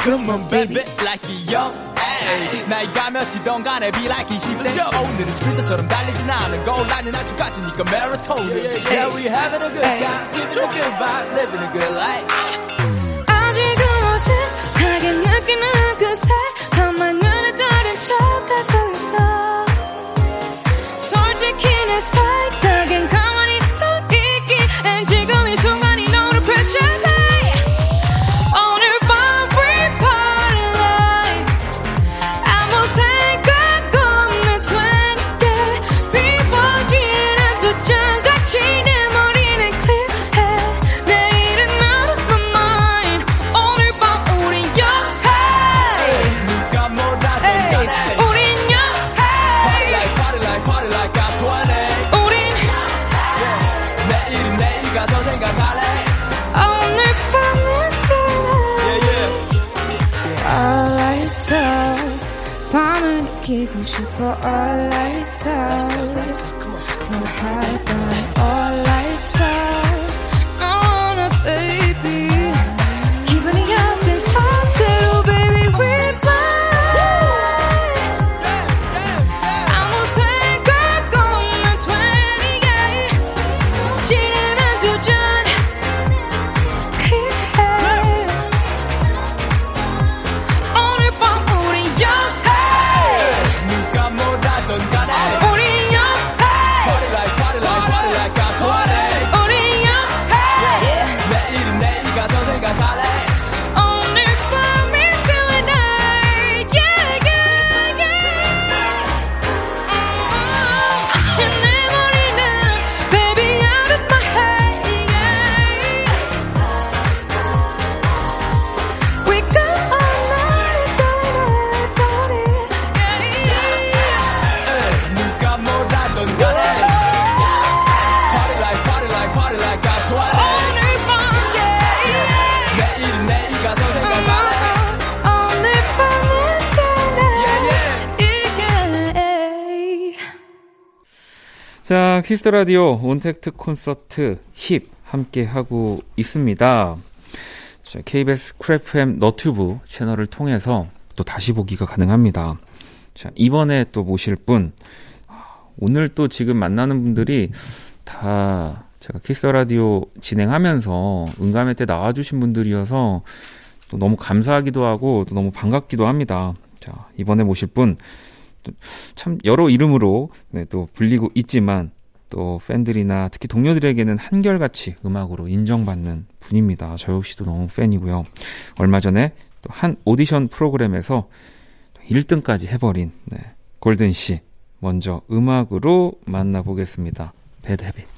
그만큼은 baby like a young ay 나이가 몇이던 간에 be like 20대 오늘은 스피터처럼 달리진 않은 골라는 아침까지니까 marathon yeah we having a good time give it a good vibe living a good life 아직은 어색하게 느끼는 그새 밤만 눈에 들은 척하고 있어 솔직히 내 생각엔 가만히 서 있기엔 지금 이 순간이 너를 precious All lights out, no hide down. All lights out, on a baby. 기분이 없는 상태로 baby we're fine. 아무 생각 없는 28 지난 두 잔 오늘 밤 우리 영해 자, 키스더라디오 온택트 콘서트 힙 함께하고 있습니다. 자, KBS 크래프엠 너튜브 채널을 통해서 또 다시 보기가 가능합니다. 자, 이번에 또 모실 분, 오늘 또 지금 만나는 분들이 다 제가 키스더라디오 진행하면서 응감회 때 나와주신 분들이어서 또 너무 감사하기도 하고 또 너무 반갑기도 합니다. 자, 이번에 모실 분 참 여러 이름으로 네, 또 불리고 있지만 또 팬들이나 특히 동료들에게는 한결같이 음악으로 인정받는 분입니다. 저 역시도 너무 팬이고요. 얼마 전에 또 한 오디션 프로그램에서 1등까지 해버린 네, 골든 씨 먼저 음악으로 만나보겠습니다. Bad Habit.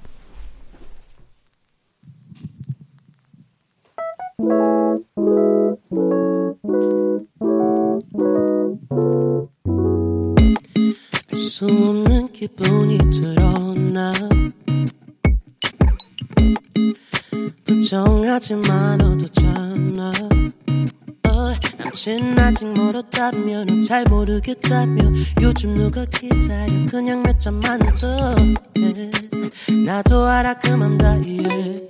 알 수 없는 기분이 들었나 부정하지만 어둡잖아 남친 아직 멀었다며 너 잘 모르겠다며 요즘 누가 기다려 그냥 몇 잔만 더 나도 알아 그만 다 이해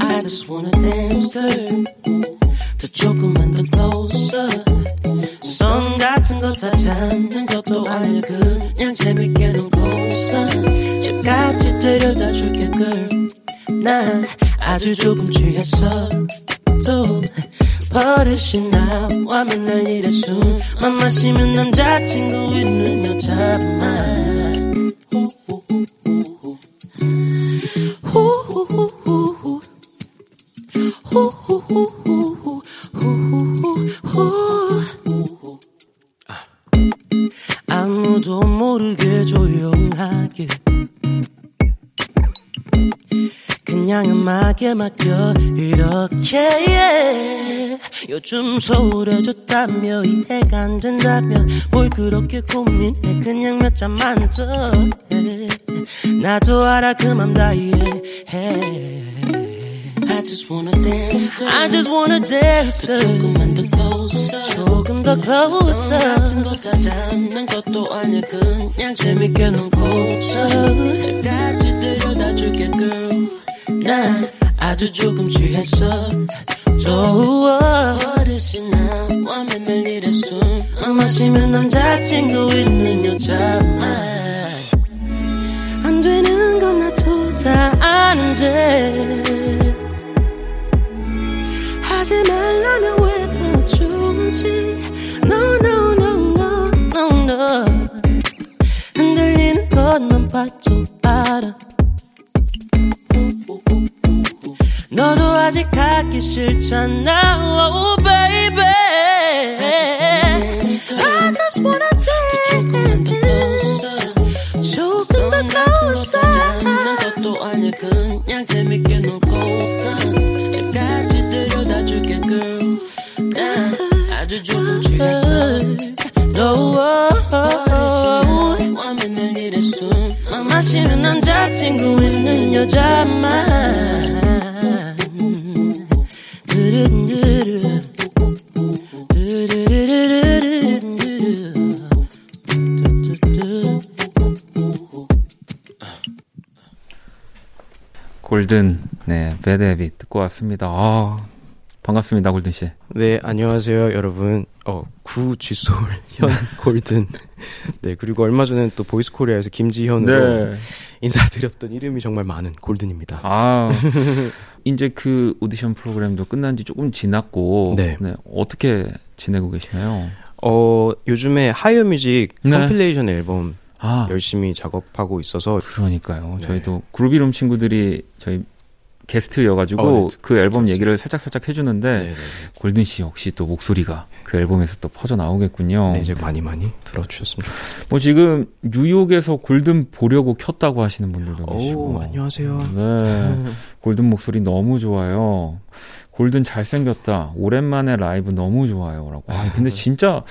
I just wanna dance girl 더 조금만 더 closer 썸 같은 거 다 잡는 것도 아니야 그냥 재밌게 놀고서 집까지 데려다 줄게 girl 난 아주 조금 취했어 또 버릇이 나와 맨날 이래 술만 마시면 남자친구 있는 여자만 호호호호호 호호호호호 호호호호 아무도 모르게 조용하게 그냥 음악에 맡겨 이렇게 yeah. 요즘 소홀해졌다며 이해가 안 된다며 뭘 그렇게 고민해 그냥 몇 잔만 더 yeah. 나도 알아 그 맘 다 이해해 I just wanna dance girl. I just wanna dance girl. 조금만 더 closer. 조금 더 closer. 같은 거 다 잡는 것도 아니야 그냥 재밌게 놀고서 집까지 데려다 줄게 girl. 난 아주 조금 취했어. 더워. 버릇이 나와 맨날 이래 술 마시면 남자친구 있는 여자만 안 되는 건 나도 다 아는데. 하지 말라면 왜 더 좋은지 No, no, no, no, no, no 흔들리는 것만 봐도 알아 너도 아직 하기 싫잖아 Oh, baby I just wanna dance 조금 더 closer 잡는 것도 아니야 그냥 재밌게 놀고 Girl, 아주 조금 취했어. No, 맨날 이래 술 마시면 남자친구 있는 여자만. 골든, 네, Bad Habit 듣고 왔습니다. 아. 반갑습니다, 골든 씨. 네, 안녕하세요, 여러분. 구지솔 현 골든. 네, 그리고 얼마 전에 또 보이스 코리아에서 김지현으로 네. 인사드렸던 이름이 정말 많은 골든입니다. 아, 이제 그 오디션 프로그램도 끝난 지 조금 지났고, 네. 네, 어떻게 지내고 계시나요? 요즘에 하이어뮤직 네. 컴필레이션 앨범 열심히 작업하고 있어서. 그러니까요. 네. 저희도 그루비룸 친구들이 저희 게스트여가지고 네, 그 앨범 좋습니다. 얘기를 살짝살짝 해주는데 네네. 골든 씨 역시 또 목소리가 그 앨범에서 또 퍼져나오겠군요. 네, 이제 많이 들어주셨으면 좋겠습니다. 지금 뉴욕에서 골든 보려고 켰다고 하시는 분들도 계시고 안녕하세요. 네, 골든 목소리 너무 좋아요. 골든 잘생겼다. 오랜만에 라이브 너무 좋아요. 라고. 아, 근데 진짜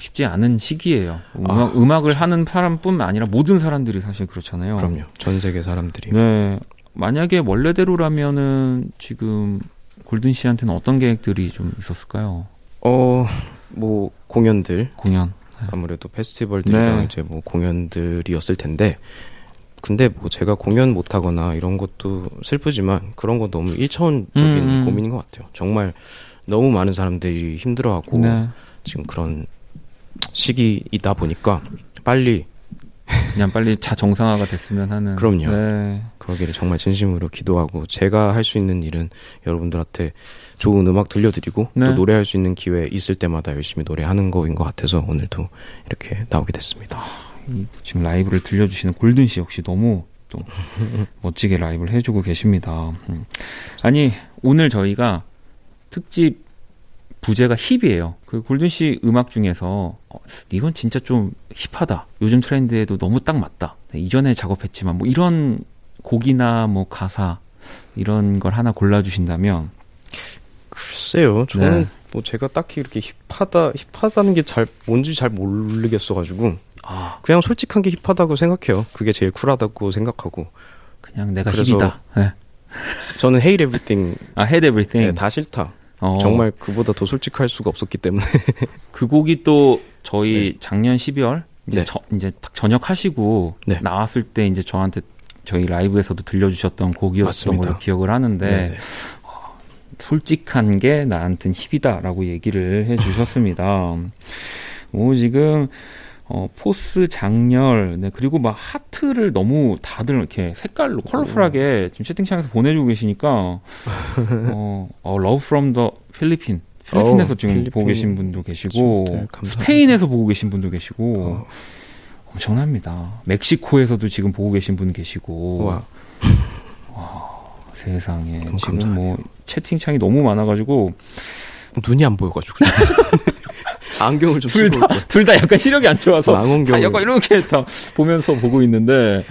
쉽지 않은 시기예요. 음악을 그렇죠. 하는 사람뿐만 아니라 모든 사람들이 사실 그렇잖아요. 그럼요. 전 세계 사람들이. 네. 만약에 원래대로라면은 지금 골든 씨한테는 어떤 계획들이 좀 있었을까요? 공연들. 공연. 아무래도 페스티벌들이랑 네. 이제 뭐 공연들이었을 텐데, 근데 뭐 제가 공연 못하거나 이런 것도 슬프지만 그런 건 너무 일차원적인 고민인 것 같아요. 정말 너무 많은 사람들이 힘들어하고 네. 지금 그런 시기이다 보니까 빨리 그냥 빨리 다 정상화가 됐으면 하는. 그럼요. 네. 그러기를 정말 진심으로 기도하고 제가 할 수 있는 일은 여러분들한테 좋은 음악 들려드리고 네. 또 노래할 수 있는 기회 있을 때마다 열심히 노래하는 거인 것 같아서 오늘도 이렇게 나오게 됐습니다. 지금 라이브를 들려주시는 골든 씨 역시 너무 좀 멋지게 라이브를 해주고 계십니다. 아니 오늘 저희가 특집 부제가 힙이에요. 그 골든 씨 음악 중에서 이건 진짜 좀 힙하다. 요즘 트렌드에도 너무 딱 맞다. 이전에 작업했지만 뭐 이런 곡이나 뭐 가사 이런 걸 하나 골라주신다면. 글쎄요. 저는 네. 뭐 제가 딱히 이렇게 힙하다는 게 잘 뭔지 잘 모르겠어가지고 그냥 솔직한 게 힙하다고 생각해요. 그게 제일 쿨하다고 생각하고. 그냥 내가 힙이다. 네. 저는 Hate Everything. Hate Everything. 네, 다 싫다. 정말 그보다 더 솔직할 수가 없었기 때문에 그 곡이 또 저희 네. 작년 12월 이제, 네. 이제 딱 전역하시고 네. 나왔을 때 이제 저한테 저희 라이브에서도 들려주셨던 곡이었던 걸 기억을 하는데 네네. 솔직한 게 나한텐 힙이다라고 얘기를 해주셨습니다. 뭐 지금 포스 장렬 네, 그리고 막 하트를 너무 다들 이렇게 색깔로 컬러풀하게 지금 채팅창에서 보내주고 계시니까 Love from the Philippines 필리핀에서 지금 필리핀 보고 계신 분도 계시고 스페인에서 보고 계신 분도 계시고 엄청납니다. 멕시코에서도 지금 보고 계신 분 계시고 세상에 지금 감사하네요. 뭐 채팅창이 너무 많아가지고 눈이 안 보여가지고 안경을 좀 쓰고 둘 다 약간 시력이 안 좋아서 망원경을 약간 이렇게 다 보면서 보고 있는데 네,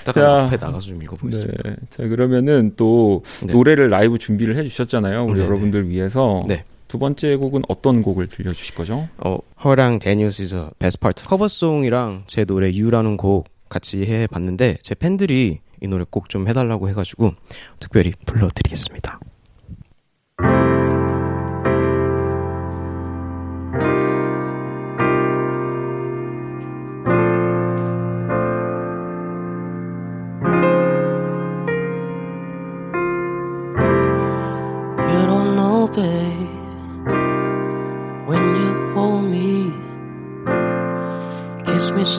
이따가 앞에 나가서 좀 읽어보겠습니다. 네, 자 그러면은 또 네. 노래를 라이브 준비를 해주셨잖아요. 우리 네, 여러분들 네. 위해서 네. 두 번째 곡은 어떤 곡을 들려주실 거죠? 허랑 Daniels is the best part 커버송이랑 제 노래 You라는 곡 같이 해봤는데 제 팬들이 이 노래 꼭 좀 해달라고 해가지고 특별히 불러드리겠습니다.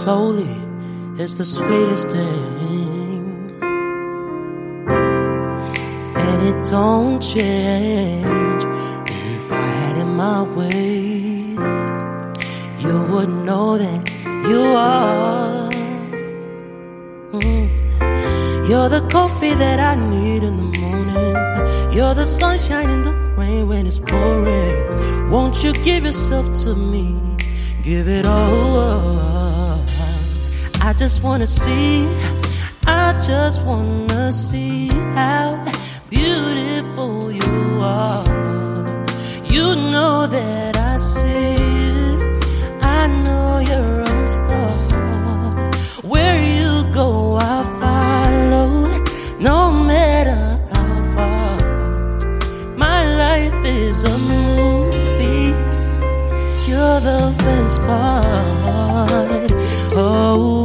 Slowly, it's the sweetest thing, and it don't change. If I had it my way, you would know that you are. You're the coffee that I need in the morning. You're the sunshine in the rain when it's pouring. Won't you give yourself to me? Give it all. I just wanna see, I just wanna see how beautiful you are. You know that I see it, I know you're a star. Where you go, I follow, no matter how far. My life is a movie, you're the best part. Oh.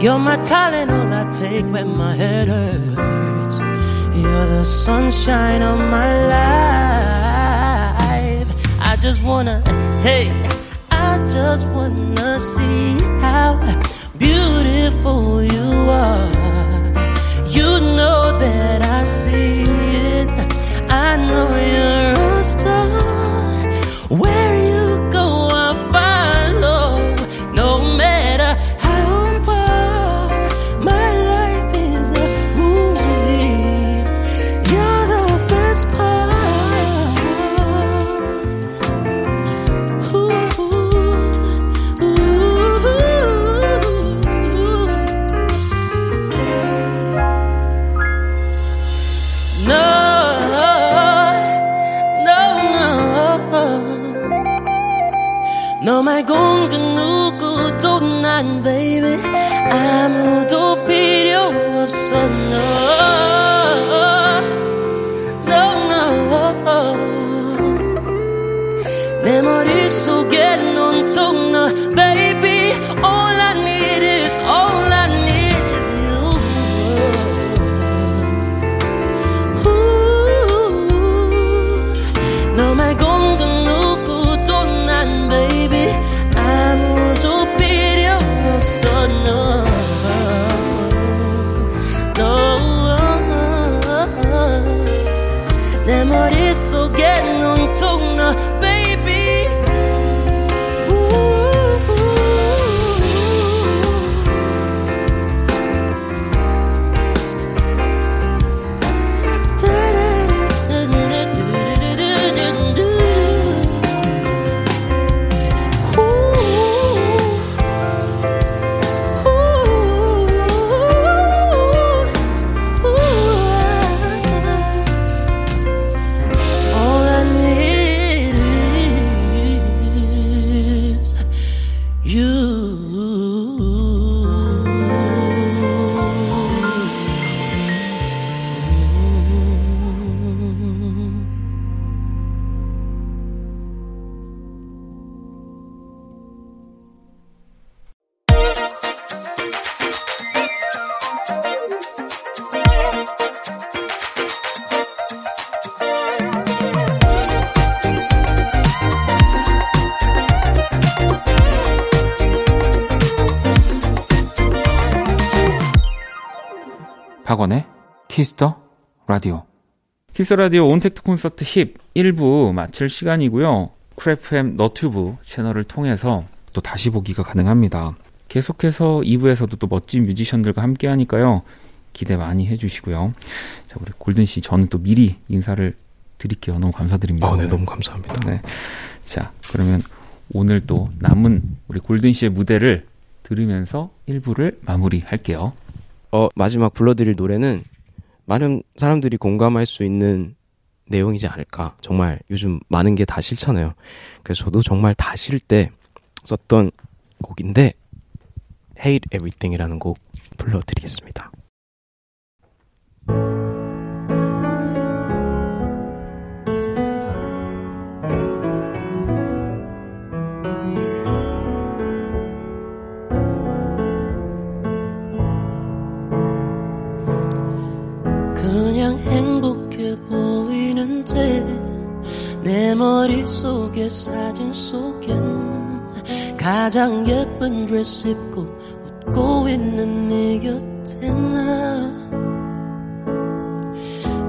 You're my talent, all I take when my head hurts. You're the sunshine of my life. I just wanna, hey, I just wanna see how beautiful you are. You know that I see it, I know you're a star. Where you go, I follow, no matter how far. My life 너 말곤 그 누구도 난 baby 아무도 필요 없어 no. 내 머릿속에 온통 너 baby all I need is all I need 내 머릿속에 온통 너 baby 박원의 키스더라디오. 키스더라디오 온택트 콘서트 힙 1부 마칠 시간이고요. 크래프햄 너튜브 채널을 통해서 또 다시 보기가 가능합니다. 계속해서 2부에서도 또 멋진 뮤지션들과 함께 하니까요. 기대 많이 해주시고요. 자, 우리 골든씨 저는 또 미리 인사를 드릴게요. 너무 감사드립니다. 네, 너무 감사합니다. 네. 자, 그러면 오늘 또 남은 우리 골든씨의 무대를 들으면서 1부를 마무리할게요. 마지막 불러드릴 노래는 많은 사람들이 공감할 수 있는 내용이지 않을까. 정말 요즘 많은 게 다 싫잖아요. 그래서 저도 정말 다 싫을 때 썼던 곡인데 Hate Everything이라는 곡 불러드리겠습니다. 내 머릿속에 사진 속엔 가장 예쁜 드레스 입고 웃고 있는 네 곁에 나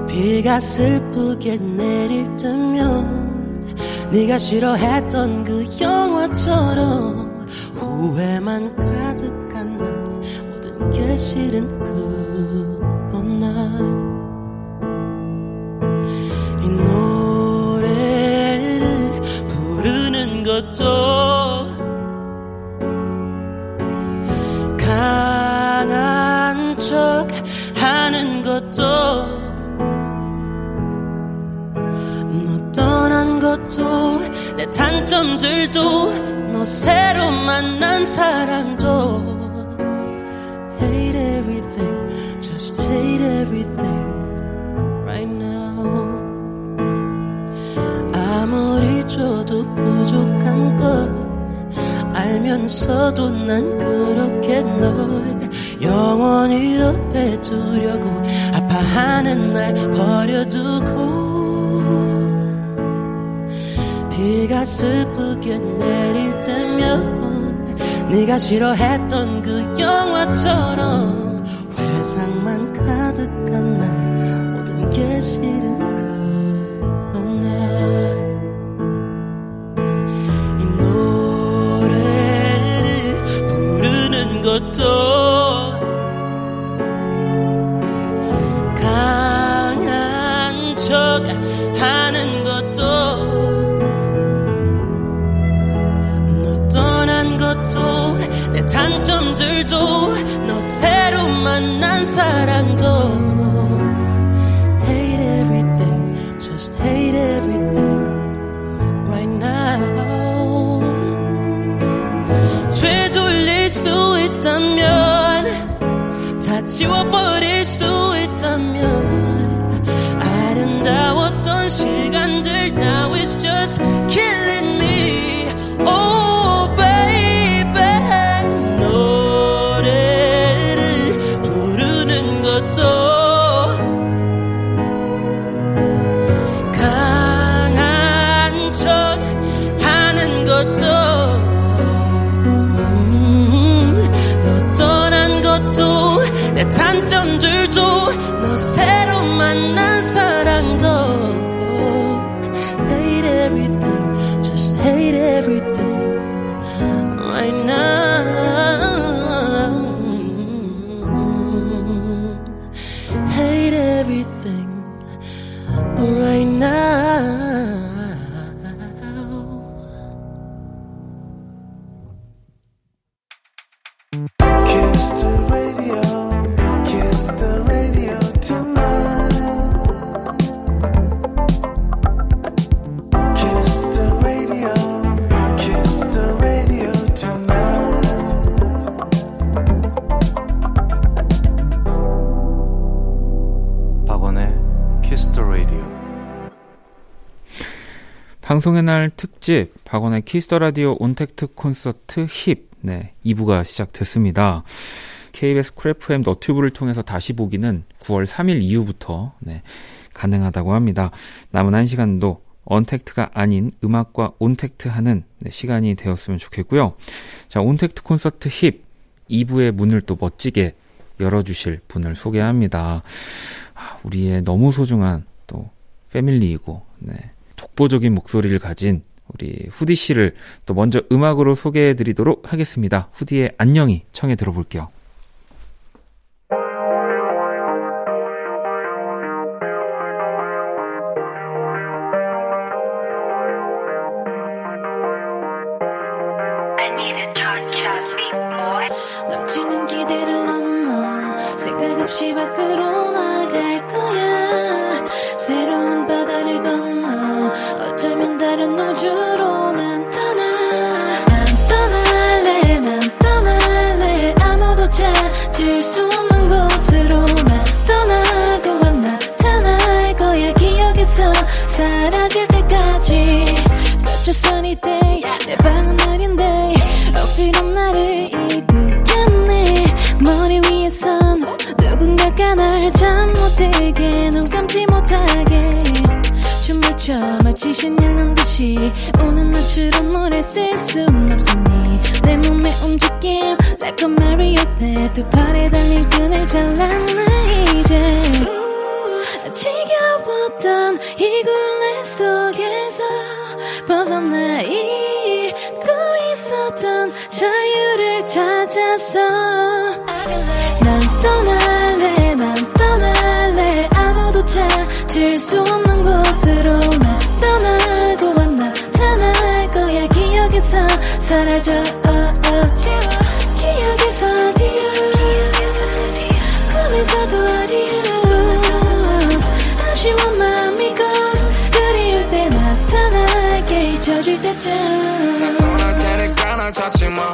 비가 슬프게 내릴 때면 네가 싫어했던 그 영화처럼 후회만 가득한 날 모든 게 싫은 그런 날 강한 척 하는 것도 너 떠난 것도 내 단점들도 너 새로 만난 사랑도 Hate everything, just hate everything right now 아무리 줘도 부족한 걸 알면서도 난 그렇게 널 영원히 옆에 두려고 아파하는 날 버려두고 비가 슬프게 내릴 때면 네가 싫어했던 그 영화처럼 회상만 가득한 날 모든 게 싫은 그런 날 것도 강한 척 하는 것도 너 떠난 것도 내 단점들도 너 새로 만난 사랑도 Hate everything, just hate everything right now 시간들 now it's just killing me. Oh baby 노래를 부르는 것도 단점들도 너 새로 만난 사랑도 hate everything, just hate everything right now. Hate everything right now. 방송의 날 특집 박원의 키스더라디오 온택트 콘서트 힙, 네, 2부가 시작됐습니다. KBS 크래프엠 너튜브를 통해서 다시 보기는 9월 3일 이후부터 네, 가능하다고 합니다. 남은 1시간도 언택트가 아닌 음악과 온택트하는 네, 시간이 되었으면 좋겠고요. 자, 온택트 콘서트 힙 2부의 문을 또 멋지게 열어주실 분을 소개합니다. 우리의 너무 소중한 또 패밀리이고 네, 독보적인 목소리를 가진 우리 후디 씨를 또 먼저 음악으로 소개해드리도록 하겠습니다. 후디의 안녕히 청해 들어볼게요. 넘치는 기대를 넘어 생각 없이 밖으로 나갈 거야. 새로운 바다를 건너 어쩌면 다른 우주로 난 떠나. 난 떠날래 난 떠날래 아무도 찾을 수 없는 곳으로 난 떠나고 막 나타날 거야. 기억에서 사라질 때까지 Such a sunny day 내 방은 날인데 억지로 나를 이끌겠네. 머리 위에선 누군가가 날 잠 못 들게 눈 감지 못하게 춤을 춰 마치 신나는 듯이 오는 날처럼 오래 쓸 순 없으니 내 몸의 움직임 Like a marionette 두 팔에 달린 끈을 잘랐나 이제 지겨웠던 이 굴레 속에서 벗어나 잊고 있었던 자유를 찾아서 난 떠날래 난 떠날래 아무도 찾을 수 없는 곳으로 난 떠나고 막 나타날 거야. 기억에서 사라져 기억에서 adios 꿈에서도 adios 아쉬운 마음이 goes 그리울 때 나타날게 잊혀질 때쯤 찾지 마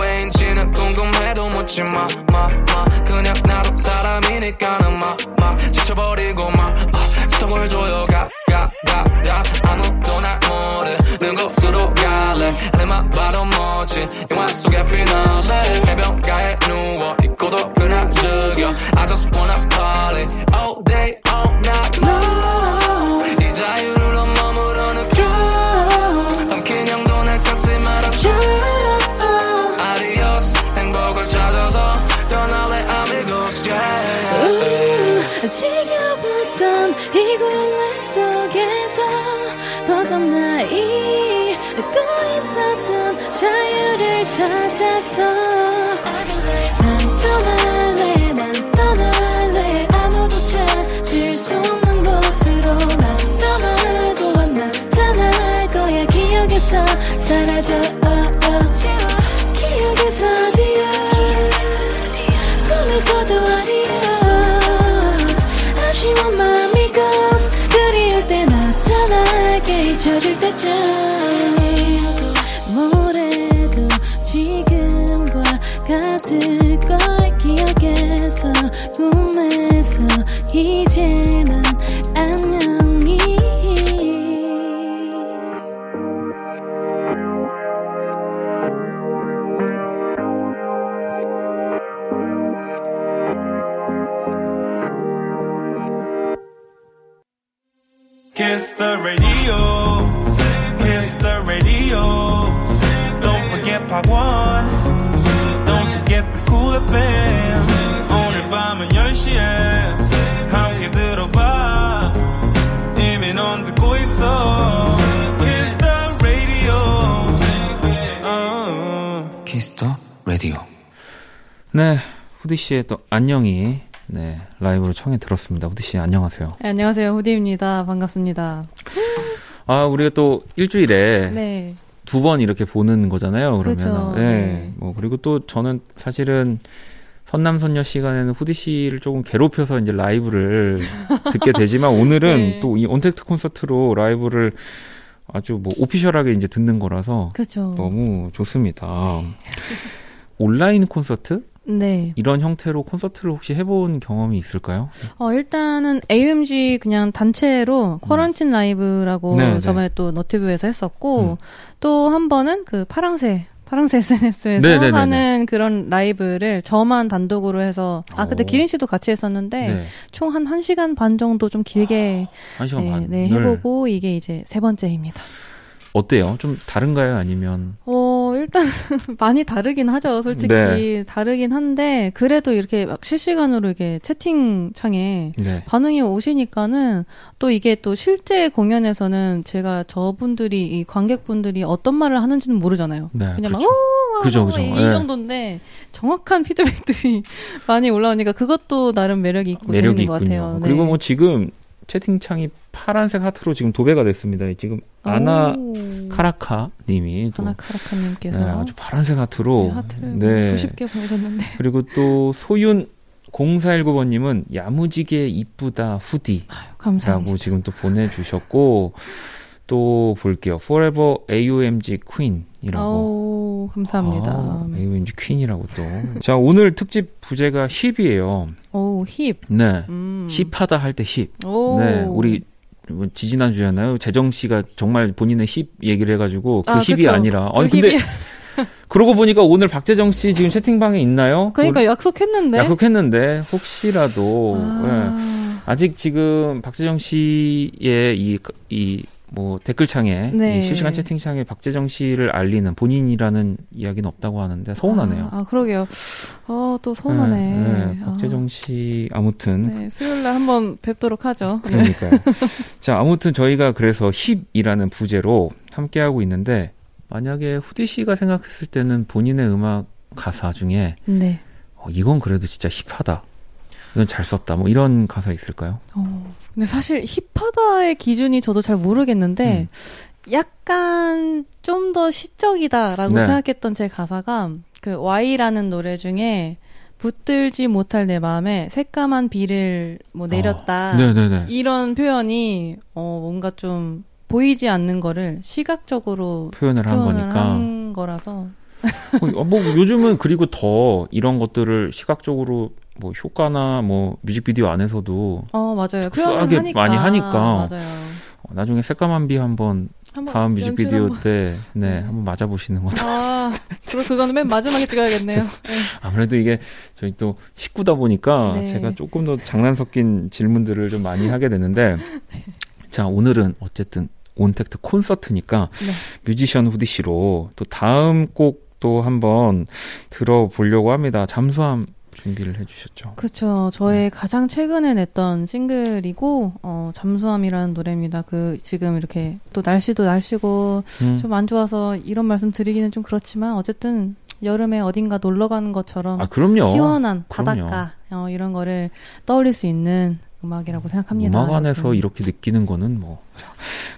왜인지는 궁금해도 묻지 마 그냥 나도 사람이니까 난 마 지쳐버리고 마 스톱을 줘요 가 아무도 날 모르는 곳으로 갈래 하늘만 봐도 멋진 영화 속의 피날레 해변가에 누워 있고도 그냥 즐겨 I just wanna party all day all night long 이 자유로 머물러 느껴 Adios, 행복을 찾아서 떠날래 amigos, yeah. 지겨웠던 이 굴레 속에서 벗어나 잊고 있었던 자유를 찾아서 난 떠날래 아무도 찾을 수 없는 곳으로 난 떠나고 와 나타날 거야. 기억에서 사라져 기억에서 adios 꿈에서도 adios 아쉬운 마음이 goes 그리울 때 나타날게 잊혀질 때쯤 모레도 지금과 같을 걸. 기억에서 꿈에서 이제 난 안녕히 Kiss the radio, kiss the radio. Don't forget Pop One, don't forget the Cool FM. 오늘 밤은 10시에 함께 들어봐. 이미 넌 듣고 있어. Kiss the radio, Kiss the radio. 네, 후디 씨의 또 안녕이. 네, 라이브로 청해 들었습니다. 후디씨, 안녕하세요. 네, 안녕하세요. 후디입니다. 반갑습니다. 아, 우리가 또 일주일에 네. 두 번 이렇게 보는 거잖아요. 그러면. 그렇죠. 네. 네. 뭐, 그리고 또 저는 사실은 선남선녀 시간에는 후디씨를 조금 괴롭혀서 이제 라이브를 듣게 되지만 오늘은 네. 또 이 언택트 콘서트로 라이브를 아주 뭐 오피셜하게 이제 듣는 거라서. 그렇죠. 너무 좋습니다. 네. 온라인 콘서트? 네. 이런 형태로 콘서트를 혹시 해본 경험이 있을까요? 일단은 AOMG 그냥 단체로 쿼런틴 라이브라고 네, 저번에 네. 또 너튜브에서 했었고 또 한 번은 그 파랑새 SNS에서 네, 네, 하는 네, 네. 그런 라이브를 저만 단독으로 해서 그때 기린 씨도 같이 했었는데 네. 총 한 1시간 반 정도 좀 길게 아, 1시간 네, 반. 네, 해보고 이게 이제 3번째입니다. 어때요? 좀 다른가요? 아니면? 일단 많이 다르긴 하죠. 솔직히 네. 다르긴 한데 그래도 이렇게 막 실시간으로 이게 채팅창에 네. 반응이 오시니까는 또 이게 또 실제 공연에서는 제가 저분들이 이 관객분들이 어떤 말을 하는지는 모르잖아요. 네, 그냥 그렇죠. 막 그죠. 이 정도인데 네. 정확한 피드백들이 많이 올라오니까 그것도 나름 매력이 있고 재밌는 것 같아요. 그리고 네. 뭐 지금 채팅창이 파란색 하트로 지금 도배가 됐습니다. 지금 아나카라카님이 아나카라카님께서 네, 아주 파란색 하트로 네, 하트를 네. 수십 개 보내셨는데 그리고 또 소윤 0419번님은 야무지게 이쁘다 후디 아유, 감사합니다. 라고 지금 또 보내주셨고 또 볼게요. Forever AOMG Queen이라고 오, 감사합니다. AOMG Queen이라고 또 자 오늘 특집 부제가 힙이에요. 오 힙. 네 힙하다 할 때 힙. 오. 네 우리 지지난주였나요? 재정씨가 정말 본인의 힙 얘기를 해가지고 그 힙이 그쵸. 아니라 아니 근데 그러고 보니까 오늘 박재정씨 지금 채팅방에 있나요? 그러니까 약속했는데 혹시라도 네. 아직 지금 박재정씨의 이 뭐 댓글창에 네. 이 실시간 채팅창에 박재정 씨를 알리는 본인이라는 이야기는 없다고 하는데 서운하네요. 그러게요. 또 서운하네. 네. 박재정 씨 아무튼 네, 수요일날 한번 뵙도록 하죠. 그러니까요. 자 아무튼 저희가 그래서 힙이라는 부제로 함께하고 있는데 만약에 후디 씨가 생각했을 때는 본인의 음악 가사 중에 네. 이건 그래도 진짜 힙하다. 이건 잘 썼다. 뭐 이런 가사 있을까요? 근데 사실 힙하다의 기준이 저도 잘 모르겠는데 약간 좀 더 시적이다라고 네. 생각했던 제 가사가 그 Y라는 노래 중에 붙들지 못할 내 마음에 새까만 비를 뭐 내렸다. 네네네. 이런 표현이 뭔가 좀 보이지 않는 거를 시각적으로 표현을 한 거라서. 뭐 요즘은 그리고 더 이런 것들을 시각적으로 뭐 효과나 뭐 뮤직비디오 안에서도 맞아요. 특수하게 많이 하니까 맞아요. 나중에 새까만 비 한번 다음 뮤직비디오 때 네, 한번 맞아보시는 것도 그럼 그거는 맨 마지막에 찍어야겠네요. 네. 아무래도 이게 저희 또 식구다 보니까 네. 제가 조금 더 장난 섞인 질문들을 좀 많이 하게 되는데 네. 자 오늘은 어쨌든 온택트 콘서트니까 네. 뮤지션 후디씨로 또 다음 곡도 한번 들어보려고 합니다. 잠수함 준비를 해주셨죠. 그렇죠. 저의 가장 최근에 냈던 싱글이고 잠수함이라는 노래입니다. 그 지금 이렇게 또 날씨도 날씨고 좀 안 좋아서 이런 말씀 드리기는 좀 그렇지만 어쨌든 여름에 어딘가 놀러 가는 것처럼 그럼요. 시원한 바닷가 이런 거를 떠올릴 수 있는 음악이라고 생각합니다. 음악 안에서 이렇게 느끼는 거는 뭐. 자,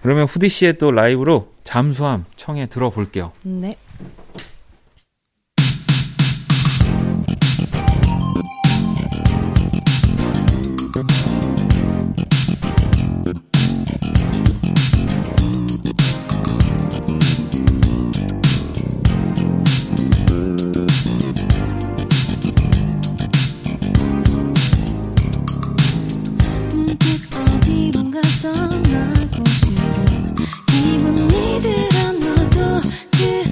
그러면 후디 씨의 또 라이브로 잠수함 청해 들어볼게요. 네. 떠나고 싶은 기분이 들어 너도 그래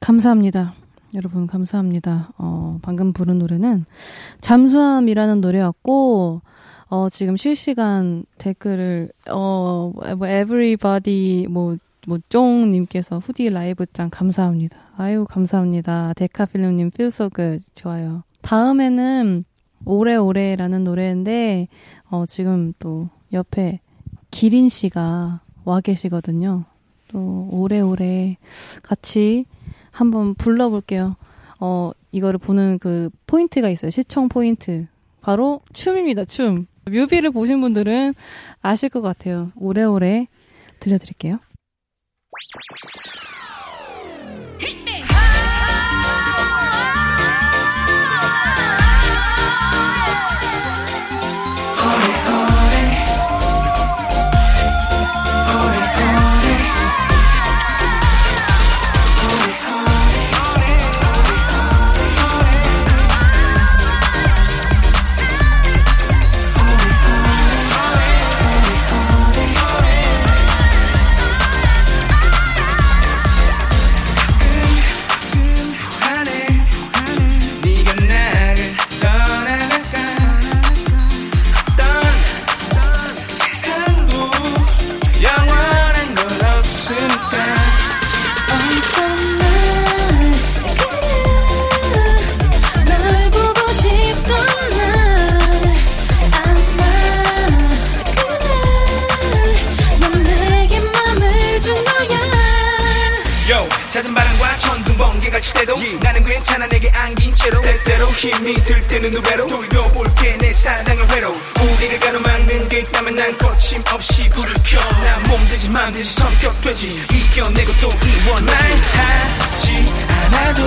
감사합니다. 여러분 감사합니다. 방금 부른 노래는 잠수함이라는 노래였고 지금 실시간 댓글을 everybody 쫑 님께서 후디 라이브짱 감사합니다. 아유 감사합니다. 데카필름 님 feel so good 좋아요. 다음에는 오래오래라는 노래인데 지금 또 옆에 기린 씨가 와 계시거든요. 또 오래오래 같이 한번 불러볼게요. 이거를 보는 그 포인트가 있어요. 시청 포인트. 바로 춤입니다, 춤. 뮤비를 보신 분들은 아실 것 같아요. 오래오래 들려드릴게요. 나는 괜찮아 내게 안긴 채로 때때로 힘이 들 때는 누배로 돌려볼게 내 사랑을 회로 우리가 가로막는 게 있다면 난 거침없이 불을 켜 난 몸되지 맘되지 성격되지 이겨내고 또 이원해 말하지 않아도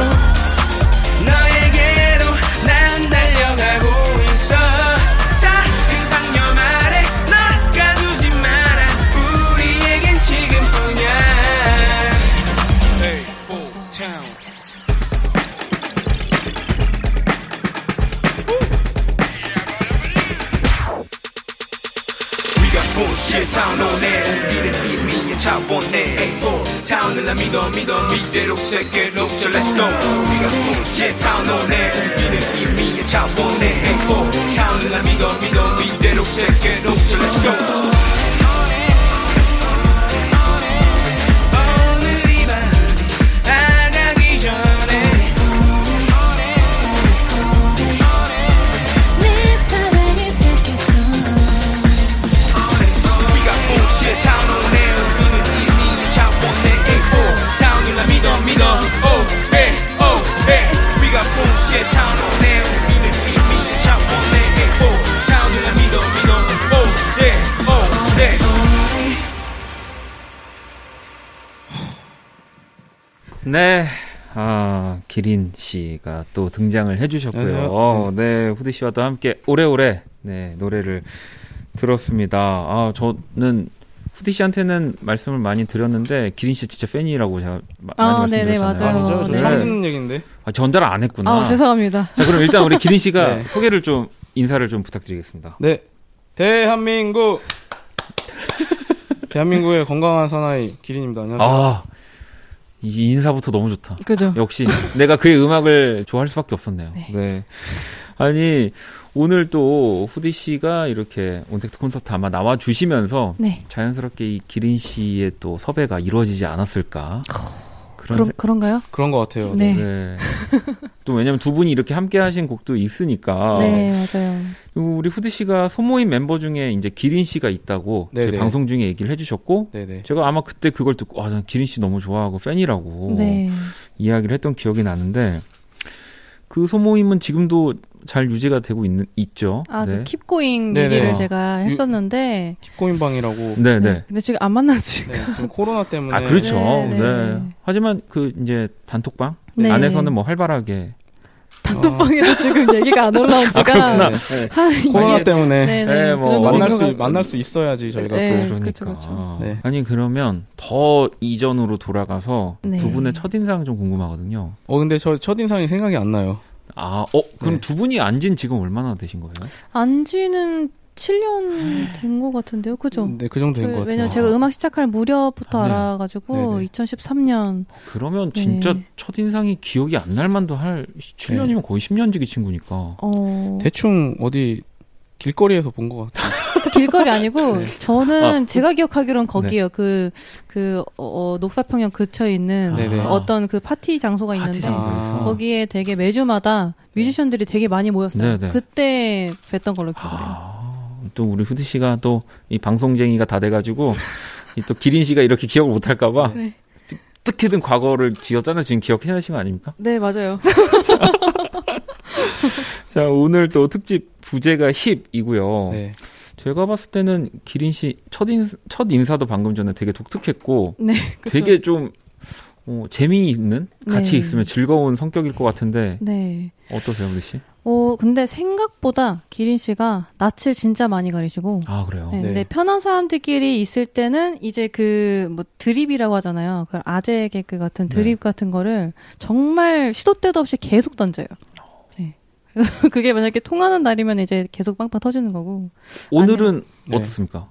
너에게로 난 달려가고 있어 작은 상념 아래 널 가두지 마라 우리에겐 지금뿐이야 hey, oh, town. Bullshit town on it 우리는 이미의 차원에 A4 town을 난 믿어 미대로 세계로 저 let's go 우리가 bullshit town on it 우리는 이미의 차원에 A4 town을 난 믿어 미대로 세계로 저 let's go 네, 기린 씨가 또 등장을 해주셨고요. 네, 후디 씨와 또 함께 오래오래 네 노래를 들었습니다. 저는 후디 씨한테는 말씀을 많이 드렸는데 기린 씨 진짜 팬이라고 제가 많이 말씀드렸잖아요. 맞아요. 네. 처음 듣는 얘기인데. 전달 안 했구나. 죄송합니다. 자, 그럼 일단 우리 기린 씨가 네. 소개를 좀 인사를 좀 부탁드리겠습니다. 네, 대한민국의 건강한 사나이 기린입니다. 안녕하세요. 이 인사부터 너무 좋다. 그죠? 역시 내가 그의 음악을 좋아할 수밖에 없었네요. 네. 아니 오늘 또 후디 씨가 이렇게 온택트 콘서트 아마 나와주시면서 네. 자연스럽게 이 기린 씨의 또 섭외가 이루어지지 않았을까. 그런가요? 그런 것 같아요. 네. 네. 또 왜냐면 두 분이 이렇게 함께 하신 곡도 있으니까. 네, 맞아요. 우리 후드 씨가 소모임 멤버 중에 이제 기린 씨가 있다고 저희 방송 중에 얘기를 해주셨고, 네네. 제가 아마 그때 그걸 듣고, 아, 난 기린 씨 너무 좋아하고 팬이라고 네. 이야기를 했던 기억이 나는데, 그 소모임은 지금도 잘 유지가 되고 있죠. 아, 네. 그 킵고잉 네네. 얘기를 제가 했었는데. 킵고잉 방이라고. 네네. 네. 근데 지금 안 만나지가. 네, 지금 코로나 때문에. 아, 그렇죠. 네네. 네. 하지만 그 이제 단톡방 네. 안에서는 뭐 활발하게. 단톡방에도 지금 얘기가 안 올라온 지가. 아, 그렇구나. 네. 네. 코로나 때문에. 네네. 네, 뭐. 만날 수 있어야지 저희가 네. 또. 그러니까. 그쵸. 네. 아니, 그러면 더 이전으로 돌아가서 네. 두 분의 첫인상 좀 궁금하거든요. 근데 저 첫인상이 생각이 안 나요. 아, 그럼 네. 두 분이 안진 지금 얼마나 되신 거예요? 안지는 7년 된 것 같은데요, 그죠? 네, 그 정도 된 것 같아요. 왜냐면 제가 음악 시작할 무렵부터 알아가지고, 네네. 2013년. 그러면 진짜 네. 첫인상이 기억이 안 날 만도 할, 7년이면 네. 거의 10년 지기 친구니까. 대충 어디, 길거리에서 본 것 같아요. 길거리 아니고, 네. 저는 제가 기억하기로는 거기에요. 네. 녹사평역 근처에 있는 네네. 어떤 그 파티 장소가 있는데, 거기에 되게 매주마다 뮤지션들이 되게 많이 모였어요. 네네. 그때 뵀던 걸로 기억해요. 또 우리 후드 씨가 또 이 방송쟁이가 다 돼가지고, 이 또 기린 씨가 이렇게 기억을 못할까봐, 네. 어떻게든 과거를 지었잖아요. 지금 기억해내신 거 아닙니까? 네, 맞아요. 자, 오늘 또 특집 부제가 힙이고요. 네. 제가 봤을 때는 기린 씨 첫 인사도 방금 전에 되게 독특했고 네, 되게 좀 재미있는 같이 네. 있으면 즐거운 성격일 것 같은데 네. 어떠세요, 우리 씨? 근데 생각보다 기린 씨가 낯을 진짜 많이 가리시고 아, 그래요? 네, 네. 근데 편한 사람들끼리 있을 때는 이제 그 뭐 드립이라고 하잖아요. 그 아재 개그 같은 드립 네. 같은 거를 정말 시도 때도 없이 계속 던져요. 그게 만약에 통하는 날이면 이제 계속 빵빵 터지는 거고. 오늘은 네. 어떻습니까?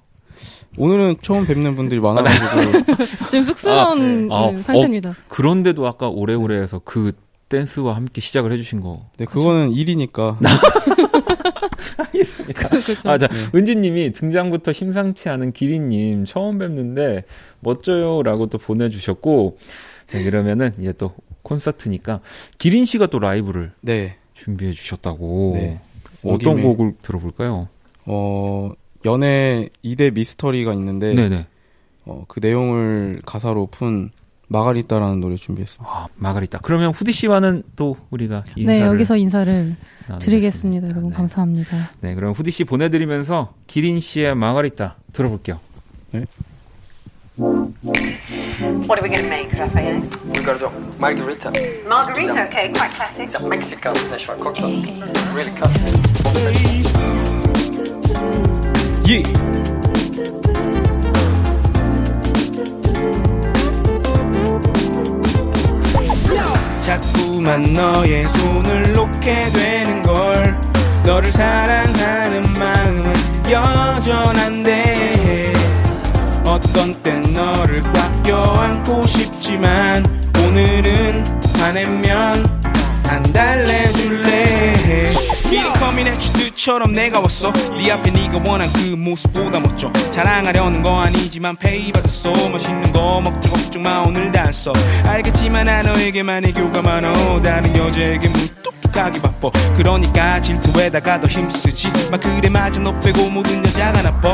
오늘은 처음 뵙는 분들이 많아가지고 지금 쑥스러운 네. 상태입니다. 그런데도 아까 오래오래해서 그 댄스와 함께 시작을 해주신 거. 네, 그거는 일이니까. 알겠습니다. 그렇죠. 아, 자, 네. 은지님이 등장부터 심상치 않은 기린님 처음 뵙는데 멋져요라고 또 보내주셨고, 자 그러면은 이제 또 콘서트니까 기린 씨가 또 라이브를. 네. 준비해 주셨다고. 네. 어떤 곡을 들어볼까요? 연애 2대 미스터리가 있는데 네네. 그 내용을 가사로 푼 마가리타라는 노래 준비했습니다. 아, 마가리타. 그러면 후디 씨와는 또 우리가 인사를 네, 여기서 인사를 드리겠습니다. 여러분 네. 감사합니다. 네, 그럼 후디 씨 보내드리면서 기린 씨의 마가리타 들어볼게요. 네. What are we going to make, Rafael? We're going to do margarita. Margarita, okay, quite classic. It's a Mexican special cocktail. Really classic. Yeah. 자꾸만 너의 손을 놓게 되는 걸 너를 사랑하는 마음은 여전한데 어떤 땐 너를 꽉 껴안고 싶지만 오늘은 화내면 안 달래줄래 미리 커밍했지 너처럼 내가 왔어 네 앞에 네가 원한 그 모습보다 멋져 자랑하려는 거 아니지만 페이 받았어 맛있는 거 먹지 걱정 마 오늘 다 써 알겠지만 나 너에게만 애교가 많어 다른 여자에게 뚝뚝하게 바빠 그러니까 질투에다가 더 힘쓰지 막 그래 맞아 너 빼고 모든 여자가 나빠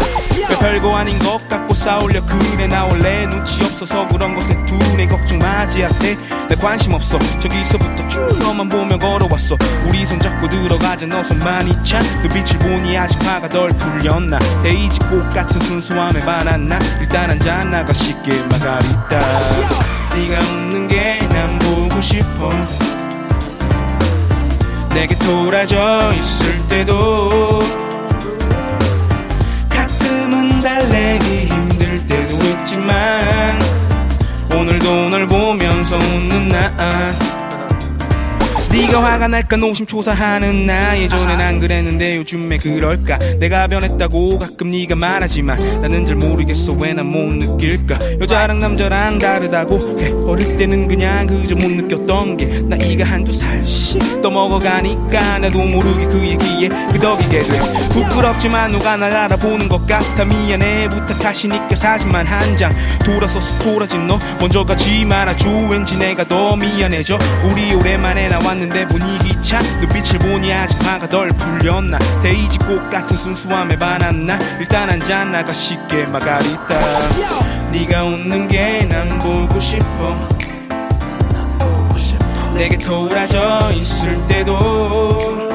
왜 별거 아닌 것 갖고 싸우려 그래 나 원래 눈치 없어서 그런 것에 두뇌 걱정 마지 않대 나 관심 없어 저기서부터 쭉 너만 보며 걸어왔어 우리 손 잡고 들어가자 너 손 많이 찬 눈빛을 보니 아직 화가 덜 풀렸나 데이지 꽃 같은 순수함에 반했나 일단 한잔 나가 쉽게 마가리타 네가 웃는 게 난 보고 싶어 내게 돌아져 있을 때도 가끔은 달래기 힘들 때도 있지만 오늘도 널 보면서 웃는 나 네가 화가 날까 노심초사하는 나 예전엔 안 그랬는데 요즘에 그럴까 내가 변했다고 가끔 네가 말하지만 나는 잘 모르겠어 왜 난 못 느낄까 여자랑 남자랑 다르다고 해 어릴 때는 그냥 그저 못 느꼈던 게 나이가 한두 살씩 더 먹어가니까 나도 모르게 그 얘기에 끄덕이게 돼 부끄럽지만 누가 날 알아보는 것 같아 미안해 부탁하시니까 사진만 한 장 돌아서 스토라진 너 먼저 가지 말아줘 왠지 내가 더 미안해져 우리 오랜만에 나왔는데 분위기 참 눈빛을 보니 아직 화가 덜 풀렸나 데이지 꽃 같은 순수함에 반한나 일단 한잔 나가 쉽게 마가리타 네가 웃는 게 난 보고 싶어 내게 돌아져 있을 때도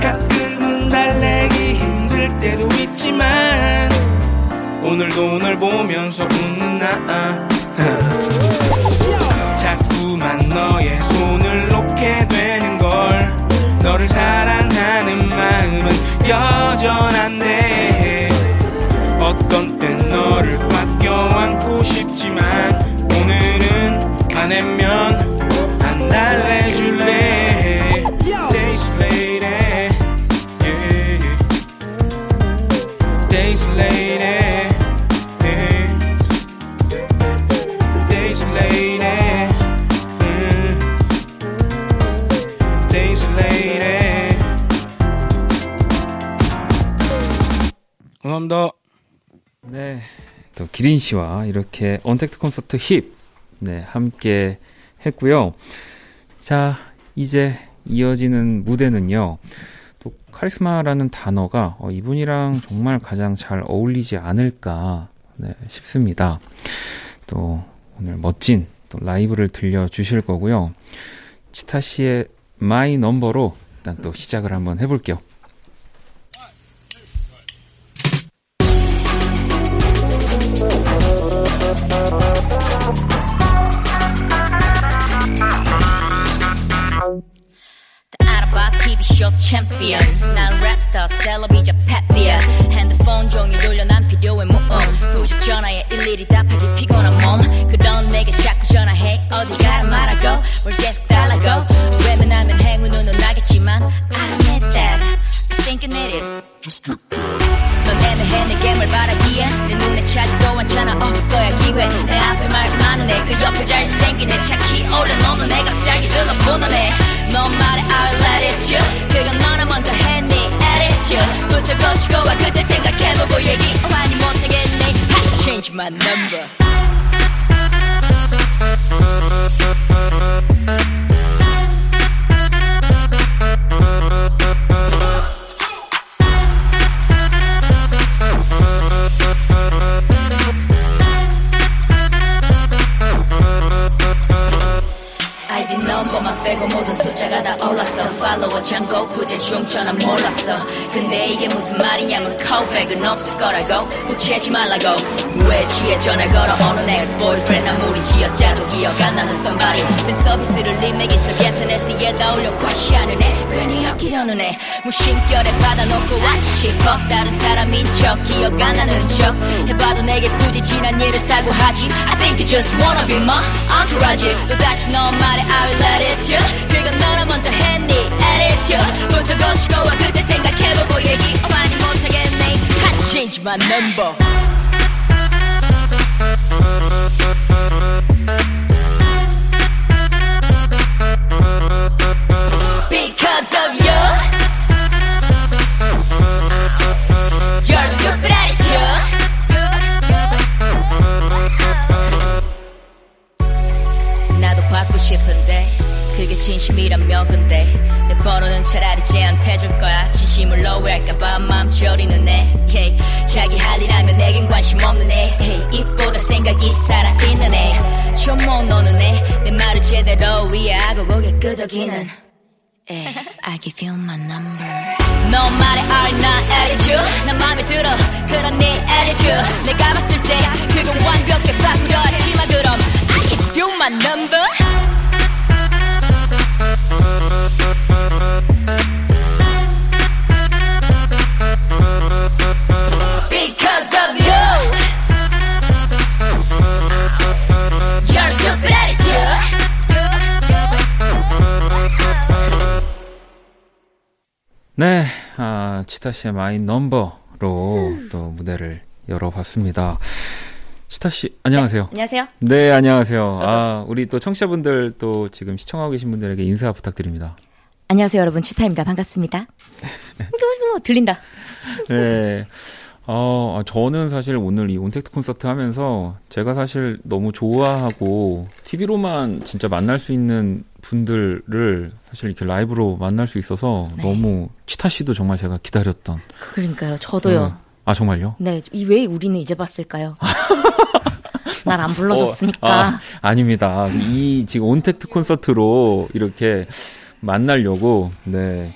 가끔은 달래기 힘들 때도 있지만 오늘도 오늘 보면서 웃는 나 자꾸만 너의 손을 놓게 되는 걸 너를 사랑하는 마음은 여전한데 어떤 땐 너를 꽉 껴안고 싶지만 오늘은 안 해면 안 달래줄래 Days later yeah. Days later 감사합니다. 네, 또 기린 씨와 이렇게 언택트 콘서트 힙, 네, 함께 했고요. 자, 이제 이어지는 무대는요. 또 카리스마라는 단어가 이분이랑 정말 가장 잘 어울리지 않을까 네, 싶습니다. 또 오늘 멋진 또 라이브를 들려주실 거고요. 치타 씨의 마이 넘버로 일단 또 시작을 한번 해볼게요. 쇼 챔피언 난 랩스타 셀럽이자 팻비야 핸드폰 종이 돌려 난 필요해 모험 부적 전화에 일일이 답하기 피곤한 몸 그런 내게 자꾸 전화해 어디 가라 말하고 뭘 계속 달라고 외면하면 행운은 오나겠지만 I don't need that I'm thinking it Just get that 넌 애매해 내게 뭘 바라기에 내 눈에 차지도 않잖아 없을 거야 기회 내 앞에 말도 많은 애 그 옆에 잘생긴 애 착히 오랜놈은 애 갑자기 눈어보는 애 넌 말해 I'll let it you 그건 너나 먼저 했니 attitude 부터 고치고 와 그때 생각해보고 얘기 환히 못하겠니 I change my number 너만 빼고 모든 숫자가 다 올랐어 팔로워 창고 부재 충전 난 몰랐어 근데 이게 무슨 말이냐면 콜백은 없을 거라고 보채지 말라고 무해지에 전화 걸어 어느 ex-boyfriend 아무리 지었자도 기억 안 나는 somebody 내 서비스를 님에게 척 SNS에 떠올려 과시하는 애 괜히 아끼려는 애 무심결에 받아놓고 와치시퍼 다른 사람인 척 기억 안 나는 척 해봐도 내게 굳이 지난 일을 사고하지 I think you just wanna be my entourage 또다시 너 말해 I will let 그건 너나 먼저 했니 attitude 부터 고치고 와 그때 생각해보고 얘기 많이 못하겠니 I change my number Because of you Your stupid attitude 나도 받고 싶은데 그게 진심이라면 근데 내 번호는 차라리 쟤한테 줄 거야 진심을 오해할까봐 마음 졸이는 애 hey. 자기 할 일 하면 내겐 관심 없는 애 hey. 입보다 생각이 살아있는 애 좀 못 노는 애 내 말을 제대로 이해하고 고개 끄덕이는 애 I give you my number 너 말해 I'm not attitude 난 맘에 들어 그런 네 attitude 내가 봤을 때 그건 완벽해 바꾸려 하지마 그럼 I give you my number Because of you Your stupid attitude 네, 아, 치타씨의 마이 넘버로 또 무대를 열어봤습니다. 치타씨, 안녕하세요. 네, 안녕하세요. 네, 안녕하세요. 아, 우리 또 청취자분들 또 지금 시청하고 계신 분들에게 인사 부탁드립니다. 안녕하세요, 여러분. 치타입니다. 반갑습니다. 뭐, 들린다. 네. 저는 사실 오늘 이 온택트 콘서트 하면서 제가 사실 너무 좋아하고 TV로만 진짜 만날 수 있는 분들을 사실 이렇게 라이브로 만날 수 있어서 네. 너무 치타 씨도 정말 제가 기다렸던. 그러니까요. 저도요. 아, 정말요? 네. 왜 우리는 이제 봤을까요? 날 안 불러줬으니까. 아닙니다. 이 지금 온택트 콘서트로 이렇게 만나려고, 네,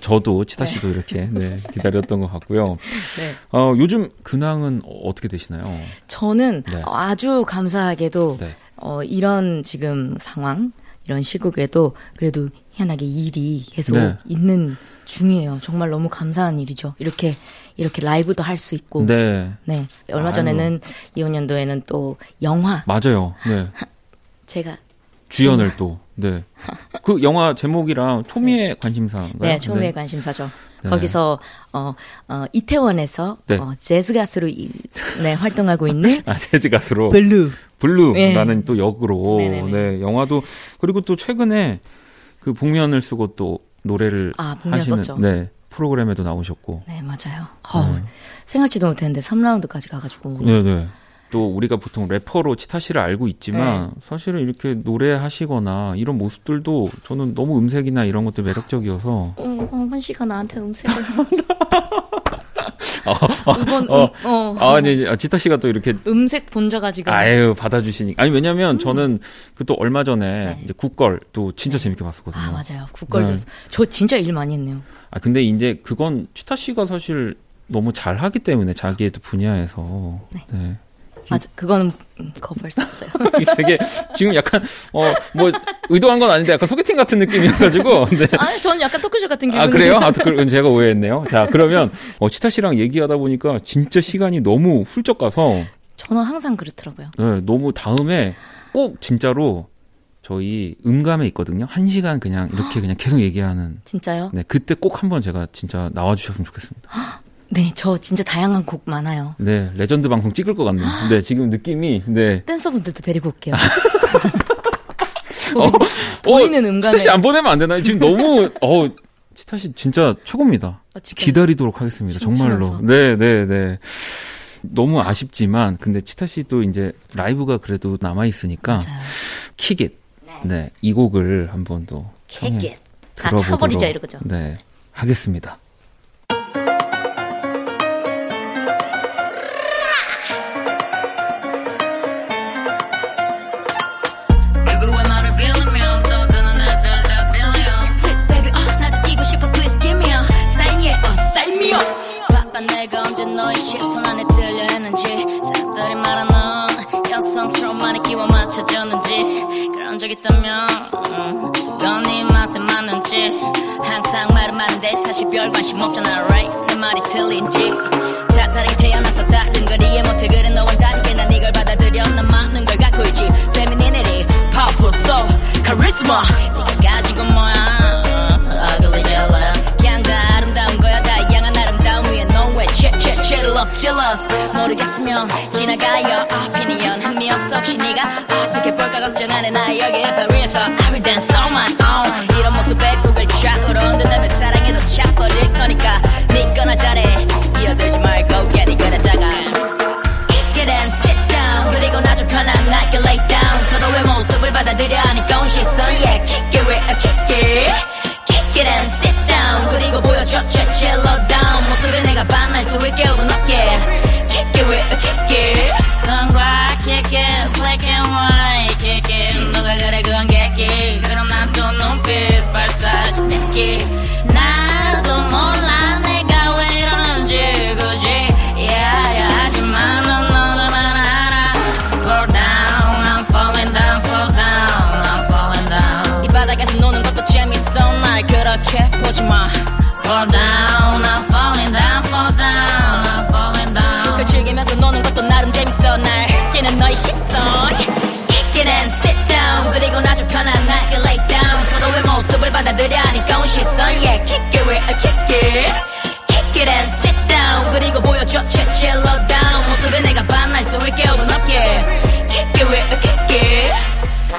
저도, 치타 씨도 네. 이렇게, 네, 기다렸던 것 같고요. 네. 요즘 근황은 어떻게 되시나요? 저는 네. 아주 감사하게도, 네. 이런 지금 상황, 이런 시국에도 그래도 희한하게 일이 계속 네. 있는 중이에요. 정말 너무 감사한 일이죠. 이렇게 라이브도 할 수 있고. 네. 네. 얼마 전에는, 2025년도에는 또 영화. 맞아요. 네. 제가. 주연을 또, 네. 그 영화 제목이랑 초미의 관심사인가요? 네, 초미의 관심사죠. 네. 거기서, 이태원에서, 네. 재즈 가수로, 네, 활동하고 있는. 아, 재즈 가수로. 블루라는 네. 또 역으로. 네네네. 네, 영화도, 그리고 또 최근에 그 복면을 쓰고 또 노래를. 아, 복면 하시는, 썼죠. 네. 프로그램에도 나오셨고. 네, 맞아요. 생각지도 못했는데 3라운드까지 가가지고. 네네. 또 우리가 보통 래퍼로 치타 씨를 알고 있지만 네. 사실은 이렇게 노래하시거나 이런 모습들도 저는 너무 음색이나 이런 것들 매력적이어서 황반 씨가 나한테 음색을 한다. 아니 치타 씨가 또 이렇게 음색 본져가지고 아유 받아주시니까 아니 왜냐면 저는 그 또 얼마 전에 네. 이제 굿걸 또 진짜 재밌게 봤었거든요. 아 맞아요 굿걸도 네. 저 진짜 일 많이 했네요. 아 근데 이제 그건 치타 씨가 사실 너무 잘하기 때문에 자기의 또 분야에서. 네. 네. 맞아, 그거는 거부할 수 없어요. 되게 지금 약간 뭐 의도한 건 아닌데 약간 소개팅 같은 느낌이어가지고. 네. 아니, 저는 약간 토크쇼 같은 기분. 아 그래요? 아, 제가 오해했네요. 자, 그러면 치타 씨랑 얘기하다 보니까 진짜 시간이 너무 훌쩍 가서. 저는 항상 그렇더라고요. 네, 너무 다음에 꼭 진짜로 저희 음감에 있거든요. 1시간 그냥 이렇게 그냥 계속 얘기하는. 진짜요? 네, 그때 꼭 한번 제가 진짜 나와주셨으면 좋겠습니다. 네, 저 진짜 다양한 곡 많아요. 네, 레전드 방송 찍을 것 같네요. 네, 지금 느낌이, 네. 댄서분들도 데리고 올게요. 보이는 음감에. 치타 씨 안 보내면 안 되나요? 지금 너무, 치타 씨 진짜 최고입니다. 진짜? 기다리도록 하겠습니다. 정말로. 네. 너무 아쉽지만, 근데 치타 씨 또 이제 라이브가 그래도 남아있으니까. 맞아요. Kick It. 네, 이 곡을 한 번 더. Kick It. 다 차버리자, 이러죠. 네, 하겠습니다. 내가 언제 너의 시선 안에 들려있는지 사람들이 말하는 여성스러운 말에 끼워 맞춰줬는지 그런 적 있다면 그건 네 맛에 맞는지 항상 말은 많은데 사실 별 관심 없잖아 right 내 말이 틀린지 다 다르게 태어나서 다른 거리에 못해 그래 너와 다르게 난 이걸 받아들여 난 맞는 걸 갖고 있지 femininity powerful soul charisma 네가 가지고 뭐야 ugly jealous 그냥 다 아름다운 거야 다양한 아름다움 위에 Chill up, chill us 모르겠으면 지나가요 Opinion 한미 없어 혹시 네가 어떻게 볼까 걱정 안해 나 여기 파리에서 I will dance on my own 이런 모습에 곡을 좌우로 흔든다면 사랑해도 차버릴 거니까 네 거나 잘해 끼어들지 말고 괜히 그러다가 Kick it and sit down 그리고 나 좀 편안하게 lay down 서로의 모습을 받아들여 니꺼운 시선 Yeah, kick it with a kick it Kick it and sit down 그리고 보여줘 chill down 모습에 내가 만날 수 있게 우는 없게 Kick it with a kick it 선과 kick it black and white kick it 누가 그래 그건 객기 그럼 난 또 눈빛 발사지 땡기 나도 몰라 내가 왜 이러는지 굳이 이해하려 하지만 넌 너를 만 알아 Fall down I'm falling down fall down I'm falling down 이 바닥에서 노는 것도 재밌어 날 그렇게 보지마 Fall down, I'm falling down, fall down, I'm falling down. 그 즐기면서 노는 것도 나름 재밌어. 날 훑기는 너의 시선. Kick it and sit down. 그리고 나 좀 편안하게 lay down. 서로의 모습을 받아들여 하니까 온 시선. Yeah, kick it with a kick it.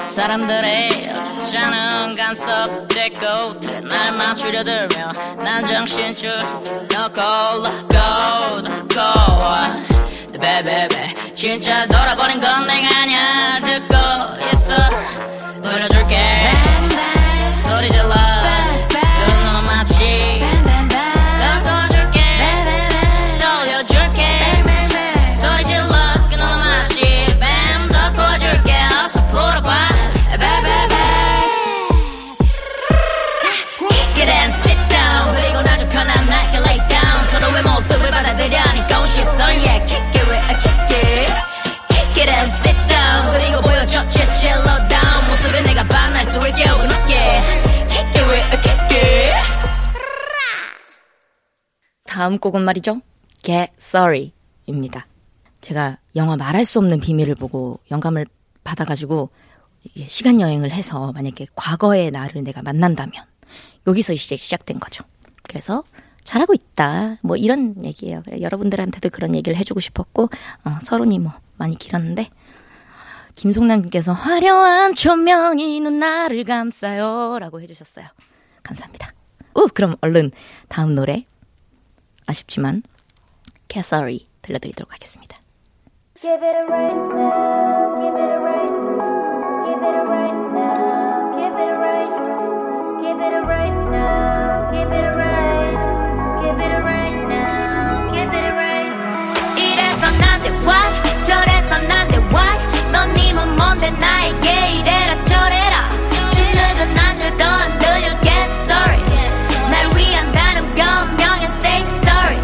사람들의 없잖은 간섭됐고 틀에 날 맞추려 들며 난 정신줄 넣고 go 베베베 진짜 돌아버린 건 내가 아냐 듣고 있어 돌려줄게 소리 질러 그 눈은 마치 덮어줄게 돌려줄게 소리 질러 그 눈은 마치 뱀 덮어줄게 어서 풀어봐 베베베 Get and sit down 그리고 아주 편한 낮게 lay down 서로의 모습을 받아들여니 don't shit so yeah kick it with a kick Get and sit down 그리고 보여줘 Chill or down 모습에 내가 반할 수 있게 웃게 Kick it with a kick it 다음 곡은 말이죠 Get Sorry 입니다 제가 영화 말할 수 없는 비밀을 보고 영감을 받아가지고 시간여행을 해서 만약에 과거의 나를 내가 만난다면 여기서 이제 시작된 거죠 그래서 잘하고 있다 뭐 이런 얘기예요 여러분들한테도 그런 얘기를 해주고 싶었고 서론이 뭐 많이 길었는데 김송남님께서 화려한 조명이 눈나를 감싸요 라고 해주셨어요 감사합니다 그럼 얼른 다음 노래 아쉽지만 Get Sorry 들려드리도록 하겠습니다 Give it a right now Give it a right now Give it a right now Give it a right now Give it a right now Give it a right now Give it a right now Give it a right now 이래서 난 돼 why 저래서 난데 why 넌 네 몸 뭔데 나에게 이래라 저래라 주눅은 안 들어 안 들려 Get sorry 날 위한 다른 변명은 say sorry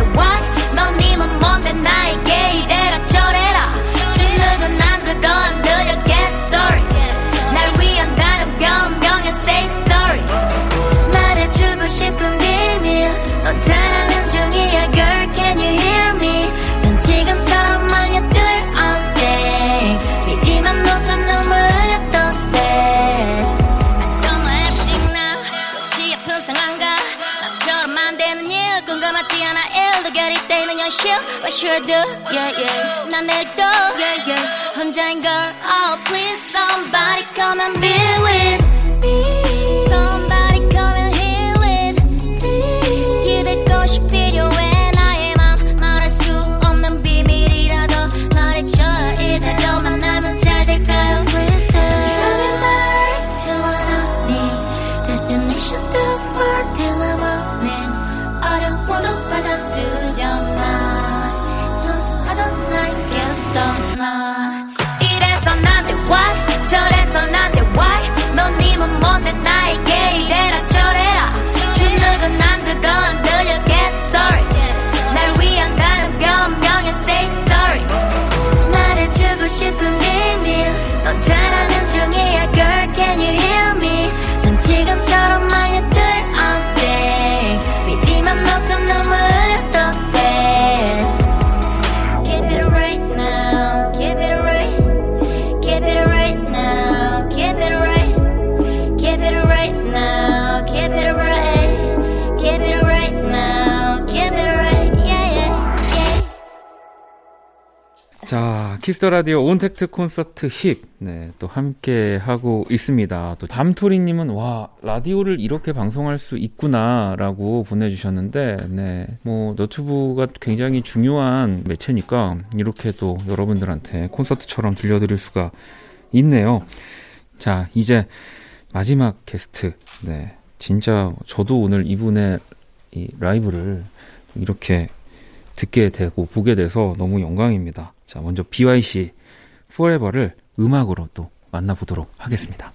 why 넌 네 몸 뭔데 나에게 이래라 저래라 주눅은 안 들어 안 들려 Get sorry 날 위한 다른 변명은 say sorry 말해주고 싶은 비밀 넌 잘하는 중이야 Girl can you hear me 넌 지금처럼 망했들 all day 믿기만 먹고 눈물 흘렸던 때 I don't know everything now 꼭지 아픈 생각인가 나처럼 안 되는 일 궁금하지 않아 일도 결이 때는 현실 What should I do? Yeah, yeah. 난 내일도 yeah, yeah. 혼자인 걸 Oh please somebody come and be with me Somebody come and heal it me 기댈 곳이 필요해 자, 키스더라디오 온택트 콘서트 힙. 네, 또 함께 하고 있습니다. 또 밤토리님은 와, 라디오를 이렇게 방송할 수 있구나라고 보내주셨는데, 네, 뭐 너튜브가 굉장히 중요한 매체니까 이렇게 또 여러분들한테 콘서트처럼 들려드릴 수가 있네요. 자, 이제 마지막 게스트, 네, 진짜 저도 오늘 이분의 이 라이브를 이렇게 듣게 되고 보게 돼서 너무 영광입니다. 자, 먼저 BYC Forever를 음악으로 또 만나보도록 하겠습니다.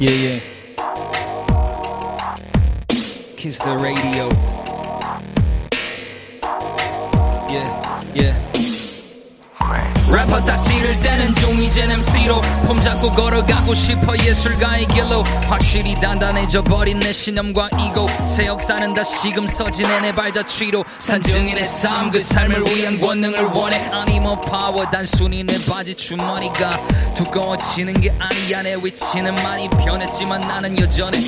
예예. Kiss the radio. Yeah, yeah. 래퍼 딱지를 떼는 중 이젠 MC로 폼 잡고 걸어가고 싶어 예술가의 길로 확실히 단단해져버린 내 신념과 이고 새 역사는 다시금 써지네 내 발자취로 산증인의 삶 그 삶을 위한 권능을 원해 아니 뭐 파워 단순히 내 바지 주머니가 두꺼워지는 게 아니야 내 위치는 많이 변했지만 나는 여전해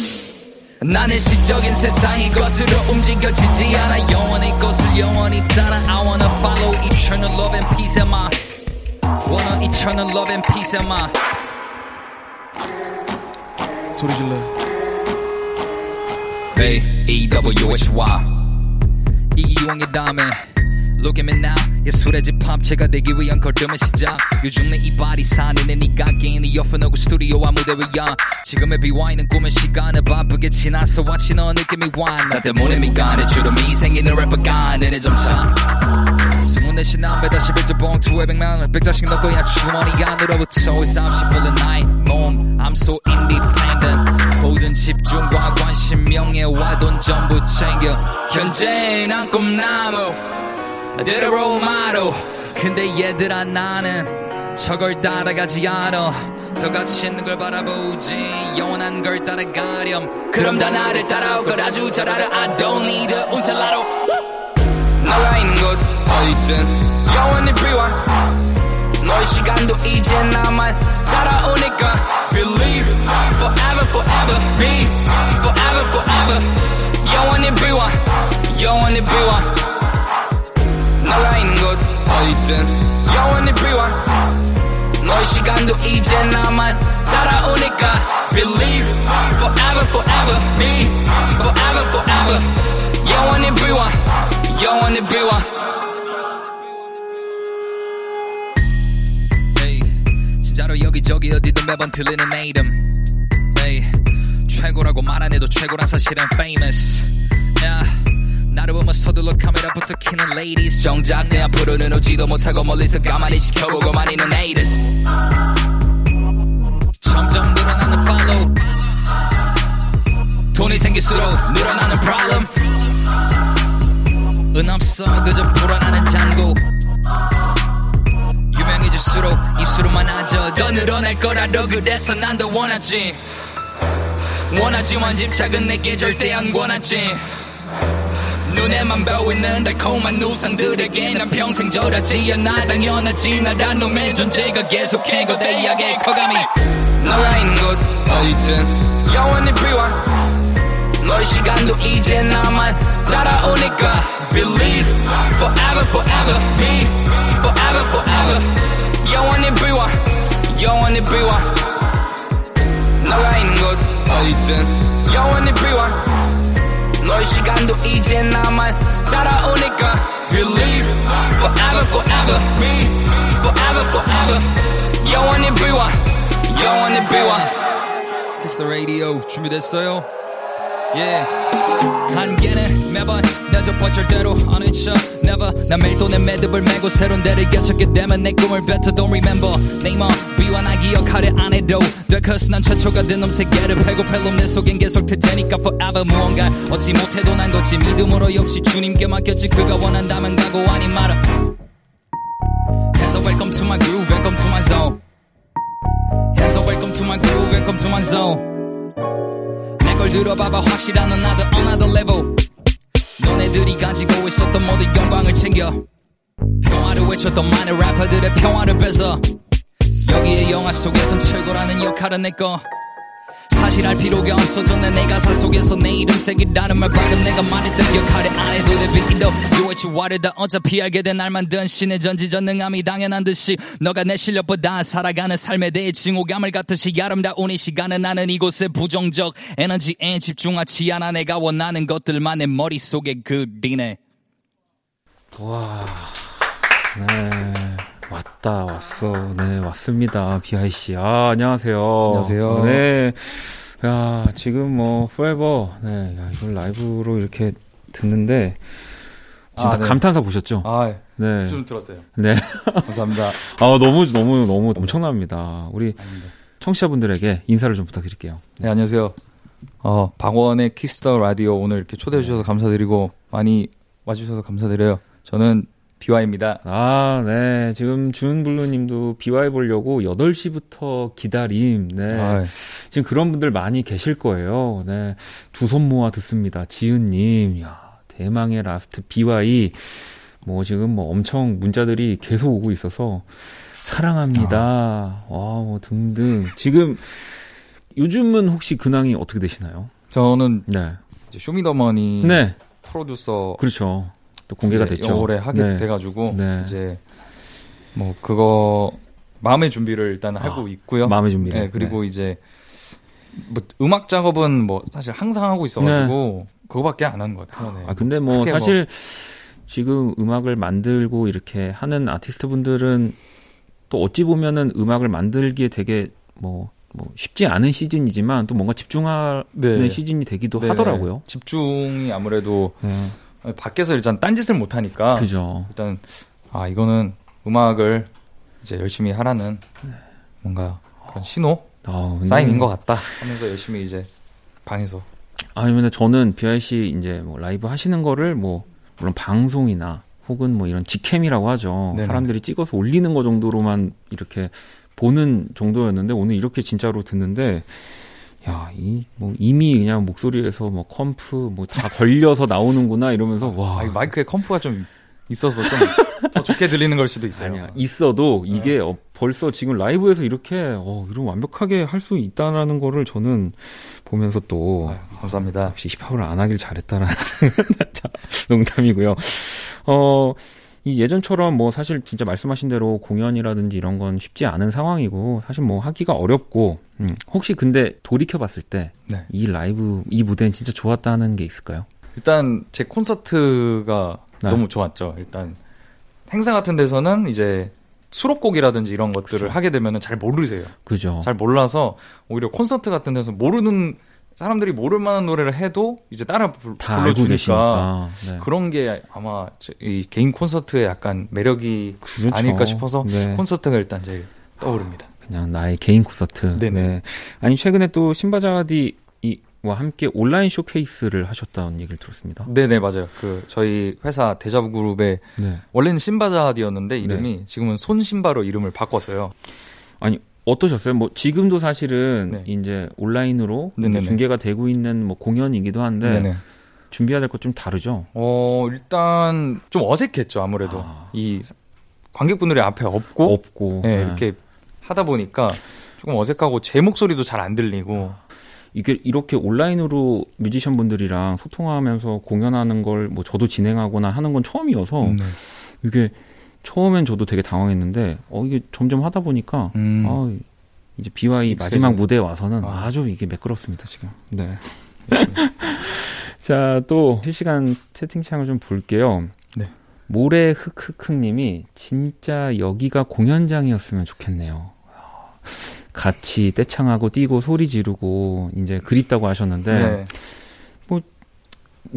난 일시적인 세상의 것으로 움직여지지 않아 영원의 것을 영원히 따라 I wanna follow eternal love and peace am I wanna eternal love and peace am I 소리 질러 A E W H Y 이용의 다음에 Look at me now 예술의 집합체가 되기 위한 걸음의 시작 요즘 내 이발이 사는 내 니가 게임 이 옆에 너구 스튜디오와 무대 위야 지금의 BY는 꿈의 시간을 바쁘게 지나서 왔지 너 느낌이 와 나 때문에 미간에 주로 미생이는 래퍼가 내내 점차 숨은 내 신남배 다시 빌드봉 200만 100자씩 넣고 야 주머니 안으로부터 30분의 나의 몸 I'm so independent 모든 집중과 관심 명예와 돈 전부 챙겨 현재 난 꿈나무 데려올 마로 근데 얘들아 나는 저걸 따라가지 않아 똑같이 있는 걸 바라보지 영원한 걸 따라가렴 그럼 다 나를 따라오걸 아주 잘 알아 I don't need a 운살라로 너가 있는 곳 어디든 영원히 rewind 너의 시간도 이제 나만 따라오니까 Believe forever forever be forever forever 영원히 rewind 영원히 rewind 너가 있는 곳 어디든 영원히 rewind 너의 시간도 이제 나만 따라오니까 Believe forever forever be forever forever 영원히 rewind 영원히 rewind hey, 진짜로 여기저기 어디든 매번 들리는 내 이름 hey, 최고라고 말 안 해도 최고란 사실은 famous yeah. 나를 보면 서둘러 카메라부터 키는 ladies 정작 내 앞으로는 오지도 못하고 멀리서 가만히 지켜보고만 있는 haters 점점 늘어나는 follow 돈이 생길수록 늘어나는 problem 은 없어 그저 불어나는 잔고 유명해질수록 입술로만 하죠 더 늘어날 거라도 그래서 난 더 원하지 원하지만 집착은 내게 절대 안 권하지 눈에만 보이는 달콤한 우상들에게 난 평생 절하지 않아 당연하지 나란 놈의 존재가 계속해 거대하게 커감이 너가 있는 곳 어디든 영원히 rewind 너의 시간도 이제 나만 따라오니까 Believe forever forever be forever forever 영원히 rewind 영원히 rewind 너가 있는 곳 어디든 영원히 rewind 너의 시간도 이제 나만 따라오니까 Believe forever forever be forever forever 영원히 rewind 영원히 rewind Kiss the radio 준비됐어요? Yeah 한계는 매번 내 젖과 절대로 안 외쳐 Never 난 매일 또 내 매듭을 메고 새로운 데를 개척게 되면 내 꿈을 better don't remember Name on 위와 나 기억하려 안 해도 돼 cause 난 최초가 된 놈 세계를 팔고 팔놈 내 속엔 계속 될 테니까 forever 무언가 얻지 못해도 난 거지 믿음으로 역시 주님께 맡겼지 그가 원한다면 가고 아니 말아 Hands up welcome to my groove welcome to my zone Hands up welcome to my groove welcome to my zone 걸 들어봐봐 확실한 another another level 너네들이 가지고 있었던 모든 영광을 챙겨 평화를 외쳤던 많은 래퍼들의 평화를 뺏어 여기에 영화 속에선 최고라는 역할은 내꺼 사실 알 필요가 없어졌네. 내 가사 속에서 내 이름 새기라는 말 방금 내가 말했던 역할에 안 해도 돼. You what you wanted. 어차피 알게 된 날 만든 신의 전지전능함이 당연한 듯이 너가 내 실력보다 살아가는 삶에 대해 징후감을 갖듯이 아름다운 이 시간에 나는 이곳에 부정적 에너지에 집중하지 않아. 내가 원하는 것들만 내 머릿속에 그리네. 와, 네, 왔다, 왔어. 네, 왔습니다. 비아이씨. 아, 안녕하세요. 안녕하세요. 네. 야, 지금 뭐, forever. 네, 야, 이걸 라이브로 이렇게 듣는데, 지금 다 네. 감탄사 보셨죠? 아, 네. 좀 들었어요. 네. 감사합니다. 아, 너무 엄청납니다. 우리 아닙니다. 청취자분들에게 인사를 좀 부탁드릴게요. 네, 안녕하세요. 방원의 키스더 라디오 오늘 이렇게 초대해주셔서 감사드리고, 많이 와주셔서 감사드려요. 저는 BY입니다. 아, 네. 지금 준블루님도 BY 보려고 8시부터 기다림. 네. 아이. 지금 그런 분들 많이 계실 거예요. 네. 두 손 모아 듣습니다. 지은님, 야, 대망의 라스트 BY. 뭐 지금 뭐 엄청 문자들이 계속 오고 있어서 사랑합니다. 아. 와, 뭐 등등. 지금 요즘은 혹시 근황이 어떻게 되시나요? 저는 네. 이제 쇼미더머니 네. 프로듀서. 그렇죠. 또 공개가 됐죠. 올해 하게 네. 돼가지고 네. 이제 뭐 그거 마음의 준비를 일단 하고 있고요. 마음의 준비. 네. 그리고 네. 이제 뭐 음악 작업은 뭐 사실 항상 하고 있어가지고 네. 그거밖에 안 한 것 같아요. 네. 아 근데 뭐 사실 뭐 지금 음악을 만들고 이렇게 하는 아티스트 분들은 또 어찌 보면은 음악을 만들기에 되게 뭐 쉽지 않은 시즌이지만 또 뭔가 집중하는 네. 시즌이 되기도 네. 하더라고요. 집중이 아무래도. 밖에서 일단 딴짓을 못하니까. 그죠. 일단, 아, 이거는 음악을 이제 열심히 하라는 네. 뭔가 그런 신호? 사인인 것 같다 하면서 열심히 이제 방에서. 아니면 저는 BIC 이제 뭐 라이브 하시는 거를 뭐, 물론 방송이나 혹은 뭐 이런 직캠이라고 하죠. 네네. 사람들이 찍어서 올리는 거 정도로만 이렇게 보는 정도였는데 오늘 이렇게 진짜로 듣는데 야, 뭐 이미 그냥 목소리에서 뭐 컴프 뭐 다 걸려서 나오는구나 이러면서 와. 아니, 마이크에 컴프가 좀 있어서 좀 더 좋게 들리는 걸 수도 있어요. 아니야, 있어도 이게 네. 벌써 지금 라이브에서 이렇게 이런 완벽하게 할 수 있다라는 거를 저는 보면서 또 아유, 감사합니다. 역시 힙합을 안 하길 잘했다라는 농담이고요. 이 예전처럼 뭐 사실 진짜 말씀하신 대로 공연이라든지 이런 건 쉽지 않은 상황이고 사실 뭐 하기가 어렵고 혹시 근데 돌이켜봤을 때 이 네. 라이브 이 무대는 진짜 좋았다는 게 있을까요? 일단 제 콘서트가 네. 너무 좋았죠. 일단 행사 같은 데서는 이제 수록곡이라든지 이런 것들을 그쵸. 하게 되면은 잘 모르세요. 그죠. 잘 몰라서 오히려 콘서트 같은 데서 모르는 사람들이 모를 만한 노래를 해도 이제 따라 불러주니까 네. 그런 게 아마 이 개인 콘서트의 약간 매력이 그렇죠. 아닐까 싶어서 네. 콘서트가 일단 제일 떠오릅니다. 그냥 나의 개인 콘서트. 네네. 네. 아니 최근에 또 신바자디와 함께 온라인 쇼케이스를 하셨다는 얘기를 들었습니다. 네네 맞아요. 그 저희 회사 데자부 그룹의 네. 원래는 신바자디였는데 이름이 네. 지금은 손심바로 이름을 바꿨어요. 아니. 어떠셨어요? 뭐 지금도 사실은 네. 이제 온라인으로 네네네. 중계가 되고 있는 뭐 공연이기도 한데 네네. 준비해야 될 것 좀 다르죠? 일단 좀 어색했죠 아무래도 이 관객분들이 앞에 없고 네, 네. 이렇게 하다 보니까 조금 어색하고 제 목소리도 잘 안 들리고 이게 이렇게 온라인으로 뮤지션 분들이랑 소통하면서 공연하는 걸 뭐 저도 진행하거나 하는 건 처음이어서 네. 이게 처음엔 저도 되게 당황했는데 이게 점점 하다 보니까 이제 BY 마지막 무대에 와서는 아주 이게 매끄럽습니다 지금. 네. 자, 또 실시간 채팅창을 좀 볼게요. 네. 모래 흑흑흑님이 진짜 여기가 공연장이었으면 좋겠네요. 같이 떼창하고 뛰고 소리 지르고 이제 그립다고 하셨는데. 네.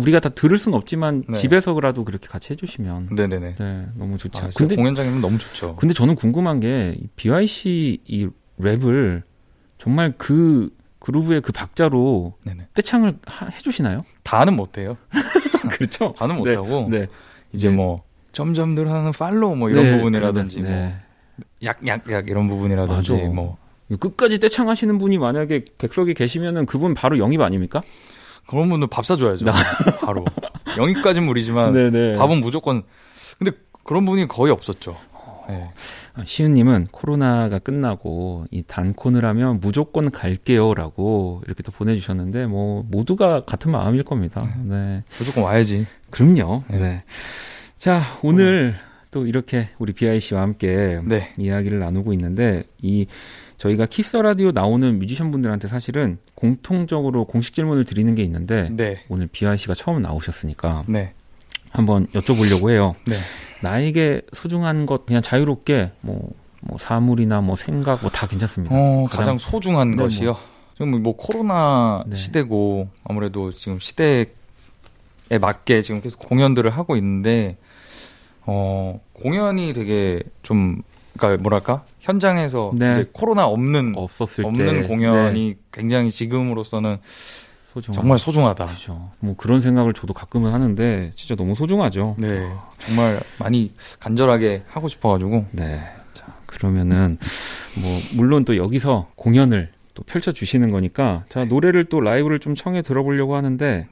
우리가 다 들을 순 없지만 네. 집에서라도 그렇게 같이 해주시면 네네네 네, 너무 좋죠. 근데 공연장이면 너무 좋죠. 근데 저는 궁금한 게 BYC 이 랩을 정말 그 그루브의 그 박자로 네네. 떼창을 해주시나요? 다는 못해요. 그렇죠. 다는 못하고 네. 네. 이제 네. 뭐 점점 늘어나는 팔로우 뭐 이런 네. 부분이라든지 네. 뭐 약 이런 부분이라든지 맞아. 뭐 끝까지 떼창하시는 분이 만약에 객석에 계시면은 그분 바로 영입 아닙니까? 그런 분은 밥 사줘야죠. 바로. 영입까지는 무리지만 밥은 무조건. 근데 그런 분이 거의 없었죠. 네. 시은님은 코로나가 끝나고 이 단콘을 하면 무조건 갈게요라고 이렇게 또 보내주셨는데 뭐 모두가 같은 마음일 겁니다. 네. 무조건 와야지. 그럼요. 네. 네. 자, 오늘 또 이렇게 우리 비아이 씨와 함께 네. 이야기를 나누고 있는데 이 저희가 키스더라디오 나오는 뮤지션분들한테 사실은 공통적으로 공식 질문을 드리는 게 있는데 네. 오늘 비아이 씨가 처음 나오셨으니까 네. 한번 여쭤보려고 해요. 네. 나에게 소중한 것 그냥 자유롭게 뭐 사물이나 뭐 생각 뭐 다 괜찮습니다. 가장 소중한 것이요. 지금 뭐 코로나 네. 시대고 아무래도 지금 시대에 맞게 지금 계속 공연들을 하고 있는데 공연이 되게 좀 그러니까 뭐랄까 현장에서 네. 이제 코로나 없는 때. 공연이 네. 굉장히 지금으로서는 정말 소중하다. 그렇죠. 뭐 그런 생각을 저도 가끔은 하는데 진짜 너무 소중하죠. 네, 정말 많이 간절하게 하고 싶어가지고. 네. 자 그러면은 뭐 물론 또 여기서 공연을 또 펼쳐주시는 거니까 자 노래를 또 라이브를 좀 청해 들어보려고 하는데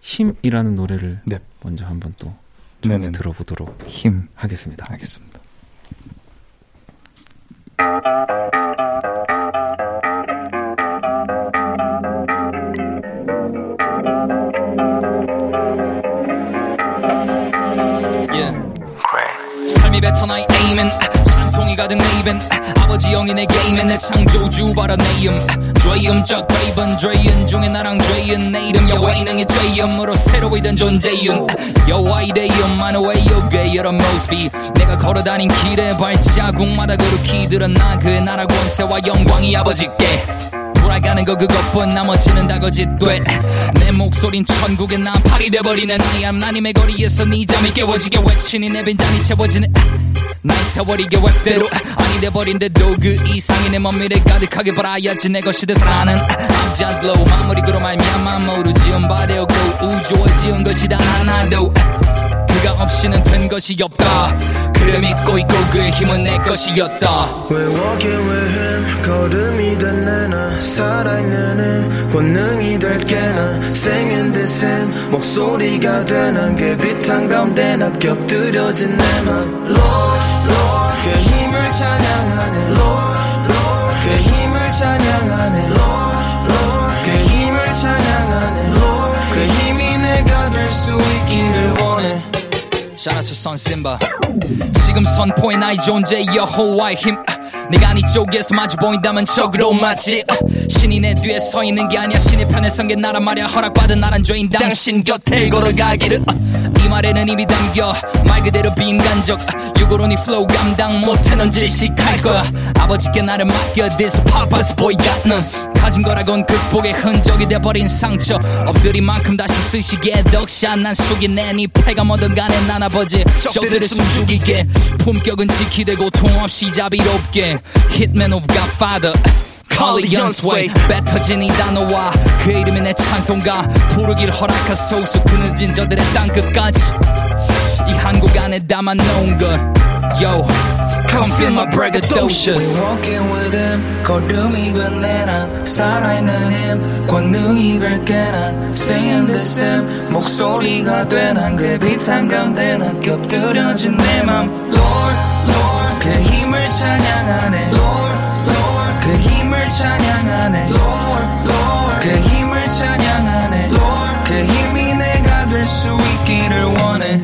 힘이라는 노래를 네. 먼저 한번 또 청해 네네. 들어보도록 힘 하겠습니다. 알겠습니다. 삶이 뱉어나 aiming 찬송이 가득 내입엔 아버지 형이 내 게임엔 내 창조주 바라 내임 드레임 적 베이븐 드레인 중에 나랑 드레인 내 이름 여와이 능의 죄임으로 새로이 된 존재임 여와이 대임 만호의 요괴 여러 모습이 내가 걸어다닌 길에 발자국마다 그룹이 드러나 그 나라 권세와 영광이 아버지께 돌아가는 거 그것뿐 나머지는 다 거짓돼 내 목소린 천국에 난 팔이 돼버리는 I am 나님의 거리에서 네 잠이 깨워지게 외치니 내 빈잔이 채워지는 나의 세월이 계획대로 아니 돼버린데도 그 이상이 내 먼 미래 가득하게 바라야지 내 것이 돼 사는 I'm just low 마무리 그로 말미암아 모두 지은 바 되었고 우주와 지은 것이 단 하나도 그가 없이는 된 것이 없다 그를 믿고 있고 그의 힘은 내 것이었다 왜 walking with him 걸음이 된 내나 살아있는 힘 권능이 될 게나 singing this hymn 목소리가 되나 그 빛 한가운데 나 곁들여진 내 맘 Lord Lord 그 힘을 찬양하네 Lord Lord 그 힘을 찬양하네 Lord Lord 그 힘을 찬양하네 Lord 그 힘이 내가 될 수 있기를 원해 Shout out to 손심바 지금 선포해 나의 존재 여호와의 힘 내가 네 쪽에서 마주 보인다면 적으로 맞지 신이 내 뒤에 서 있는 게 아니야 신의 편에 선 게 나란 말이야 허락받은 나란 죄인 당신 곁을 걸어가기를 이 말에는 이미 담겨 말 그대로 비인간적 육으로 네 플로우 감당 못해 넌 질식할 거야 아버지께 나를 맡겨 This Papa's boy got none 가진 거라곤 극복의 흔적이 돼버린 상처 엎드린 만큼 다시 쓰시게 덕샷 난 숙이네 네 패가 뭐든 간에 난 아버지 적들을 숨죽이게 품격은 지키되 고통 없이 자비롭게 Hitman of Godfather Callie Youngsway 뱉어진 이 단어와 그 이름이 내 찬송가 부르길 허락하소서 그 늦은 저들의 땅끝까지 이 한국 안에 담아놓은 걸 Yo, come feel my braggadocious. We're walking with him. 걸음이 된 내 난 살아있는 힘 권능이 될게 난 singing this hymn 목소리가 돼 난 그 빛한 가운데 난 곁들여진 내 맘 Lord, Lord 그 힘을 찬양하네 Lord, Lord 그 힘을 찬양하네 Lord, Lord 그 힘을 찬양하네 Lord 그 힘이 내가 될 수 있기를 원해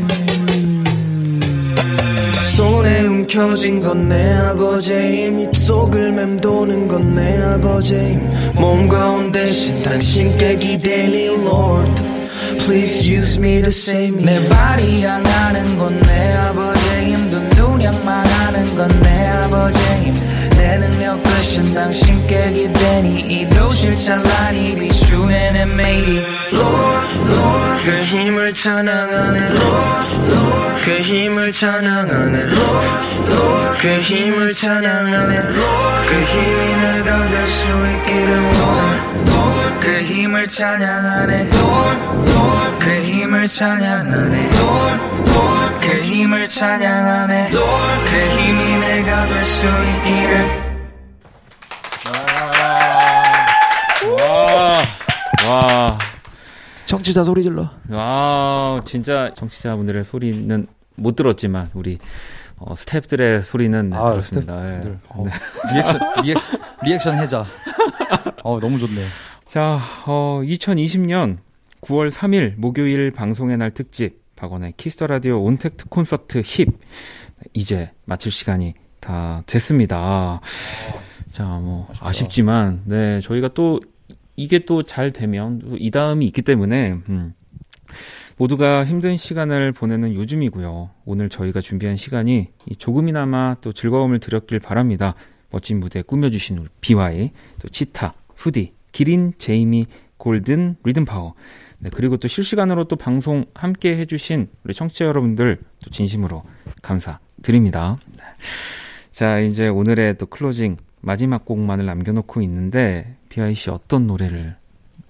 손에 움켜쥔 건 내 아버지의 힘 입속을 맴도는 건 내 아버지의 힘 몸과 온 대신 당신께 기대니 Lord Please use me to save me 내 발이 향하는 건 내 아버지의 힘 눈두냥만 하는 건 내 아버지의 힘 내 능력 끝은 당신께 기대니 이도 실찬란히 비추엔 and made it Lord, Lord 그 힘을 찬양하네 Lord, Lord 그 힘을 찬양하네 Lord, Lord 그 힘을 찬양하네 Lord 그 힘이 내가 될 수 있기를 Lord, Lord 그 힘을 찬양하네 Lord, Lord 그 힘을 찬양하네 Lord, Lord 그 힘을 찬양하네 Lord 그 힘이 내가 될 수 있기를 와 청취자 소리 질러. 와, 진짜 청취자분들의 소리는 못 들었지만 우리 스태프들의 소리는 들었습니다. 스태프들. 리액션 해자. 너무 좋네요. 자, 2020년 9월 3일 목요일 방송의 날 특집 박원의 키스더라디오 온택트 콘서트 힙, 이제 마칠 시간이 다 됐습니다. 자, 아쉽지만 네, 저희가 또 이게 또 잘 되면 또 이 다음이 있기 때문에 모두가 힘든 시간을 보내는 요즘이고요. 오늘 저희가 준비한 시간이 조금이나마 또 즐거움을 드렸길 바랍니다. 멋진 무대 꾸며주신 우리 BY, 또 치타, 후디, 기린, 제이미, 골든, 리듬 파워. 네, 그리고 또 실시간으로 또 방송 함께 해주신 우리 청취자 여러분들 또 진심으로 감사드립니다. 자, 이제 오늘의 또 클로징 마지막 곡만을 남겨놓고 있는데 BY 씨 어떤 노래를?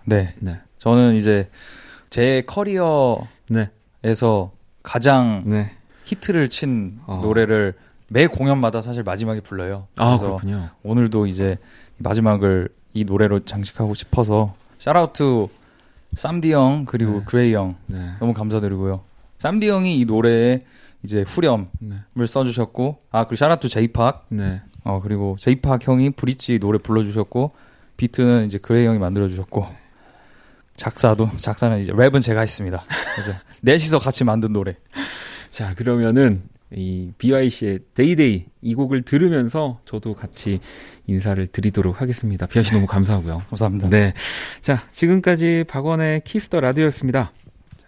네. 저는 이제 제 커리어에서 가장 히트를 친 노래를 매 공연마다 사실 마지막에 불러요. 그래서 그렇군요. 오늘도 이제 마지막을 이 노래로 장식하고 싶어서 샤라웃 투 쌈디 형 그리고 그레이 형 너무 감사드리고요. 쌈디 형이 이 노래에 이제 후렴을 써주셨고, 그리고 샤라웃 투 제이팍, 그리고 제이팍 형이 브릿지 노래 불러주셨고, 비트는 이제 그레이 형이 만들어주셨고, 작사는 이제 랩은 제가 했습니다. 그래서 넷이서 같이 만든 노래. 자, 그러면은 이 BYC의 데이데이 이 곡을 들으면서 저도 같이 인사를 드리도록 하겠습니다. BYC 너무 감사하고요. 감사합니다. 네. 자, 지금까지 박원의 키스 더 라디오였습니다. 자,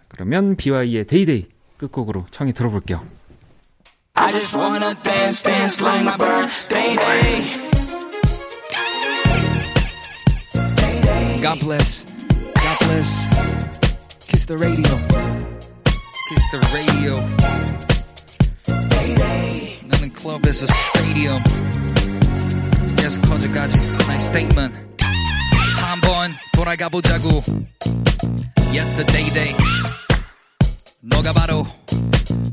그러면 BYC의 데이데이 끝곡으로 청해 들어볼게요. I just wanna dance, dance like my birthday day. God bless. Kiss the radio. Kiss the radio. Nothing club is a stadium. Yes, 가져가지. Nice statement. 한번 돌아가보자고. Yesterday day. 너가 바로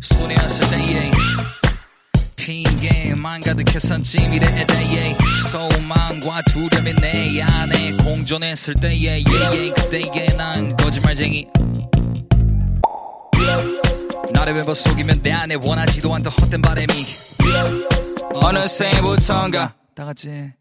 소녀였을 때에 핑계 망가득해선 찜이래에 대해 소망과 두려움이 내 안에 공존했을 때에 예예 그때에 난 거짓말쟁이 나를 멤버 속이면 내 안에 원하지도 않던 헛된 바람이 어느새부턴가 다같이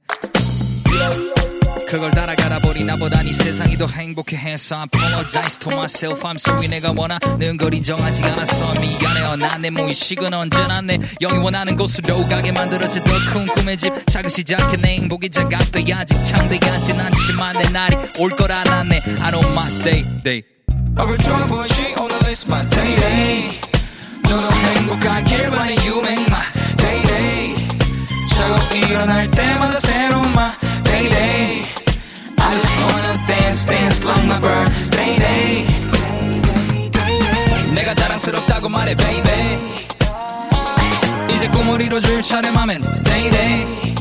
그걸 따라가라 버린 나보단 이 세상이 더 행복해해서 I apologize to myself I'm sorry 내가 원하는 걸 인정하지 않았어 미안해요 난 내 무의식은 언제나 내 영이 원하는 곳으로 가게 만들어진 더 큰 꿈의 집 작으시 작게 내 행복이 작아야지 창대하진 않지만 내 날이 올 걸 알았네 I know my day 얼굴 좋아 보이지 오늘 is my day 너도 행복하길 바래 you make my day 자고 일어날 때마다 새로운 my day I just wanna dance, dance like my birthday day. 내가 자랑스럽다고 말해, baby. 이제 꿈을 이뤄줄 차례마면 day day.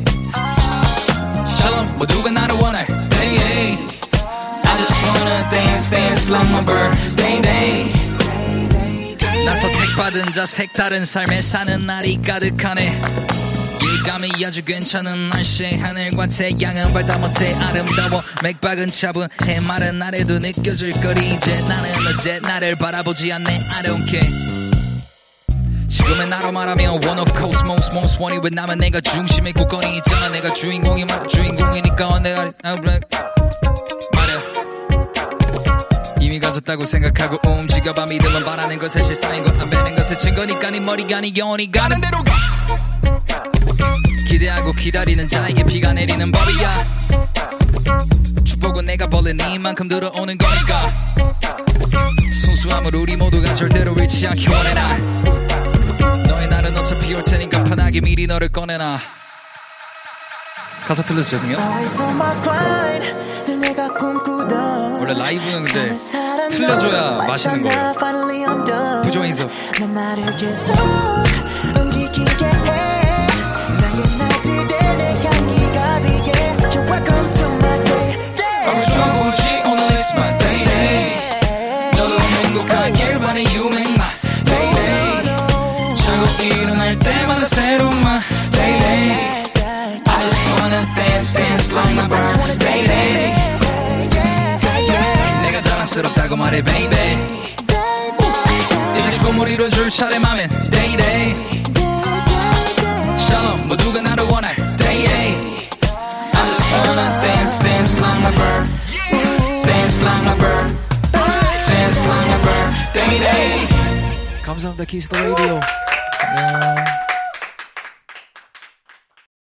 샬롬 모두가 나를 원할 day day. I just wanna dance, dance like my birthday day. 나서 택받은 자 색다른 삶에 사는 날이 가득하네. 감이 아주 괜찮은 날씨 하늘과 태양은 발다 못해 아름다워 맥박은 차분해 말은 나래도 느껴질 거리 이제 나는 어제 나를 바라보지 않네 I don't care 지금의 나로 말하면 one of cosmos most one 왜 나만 내가 중심의 국건이 있잖아 내가 주인공이 말아 주인공이니까 내가 말야 이미 가졌다고 생각하고 움직여봐 믿음은 바라는 것에 실상인 것 안 배는 것에 증거니까 네 머리가 네 영혼이 가는 대로 가 기대하고 기다리는 자에게 비가 내리는 법이야 축복은 내가 벌린 이만큼 들어오는 거니까 순수함을 우리 모두가 절대로 잃지 않게 원해나 너의 날은 어차피 올 테니까 편하게 미리 너를 꺼내놔 가사 틀려서 죄송해요 원래 라이브는 근데 틀려줘야 맛있는 거예요 부조인석 It's my day day. 너도 행복하길 바래 you make my day day. 자고 일어날 때마다 새로운 my day day. I just wanna dance dance like my birthday day. 내가 자랑스럽다고 말해 baby. 이제 꿈을 이뤄줄 차례 맘엔 day day. 모두가 나를 원해 Day Day I just wanna dance, dance like a bird Dance like a bird Dance like a bird Day Day 감사합니다 키스더라디오.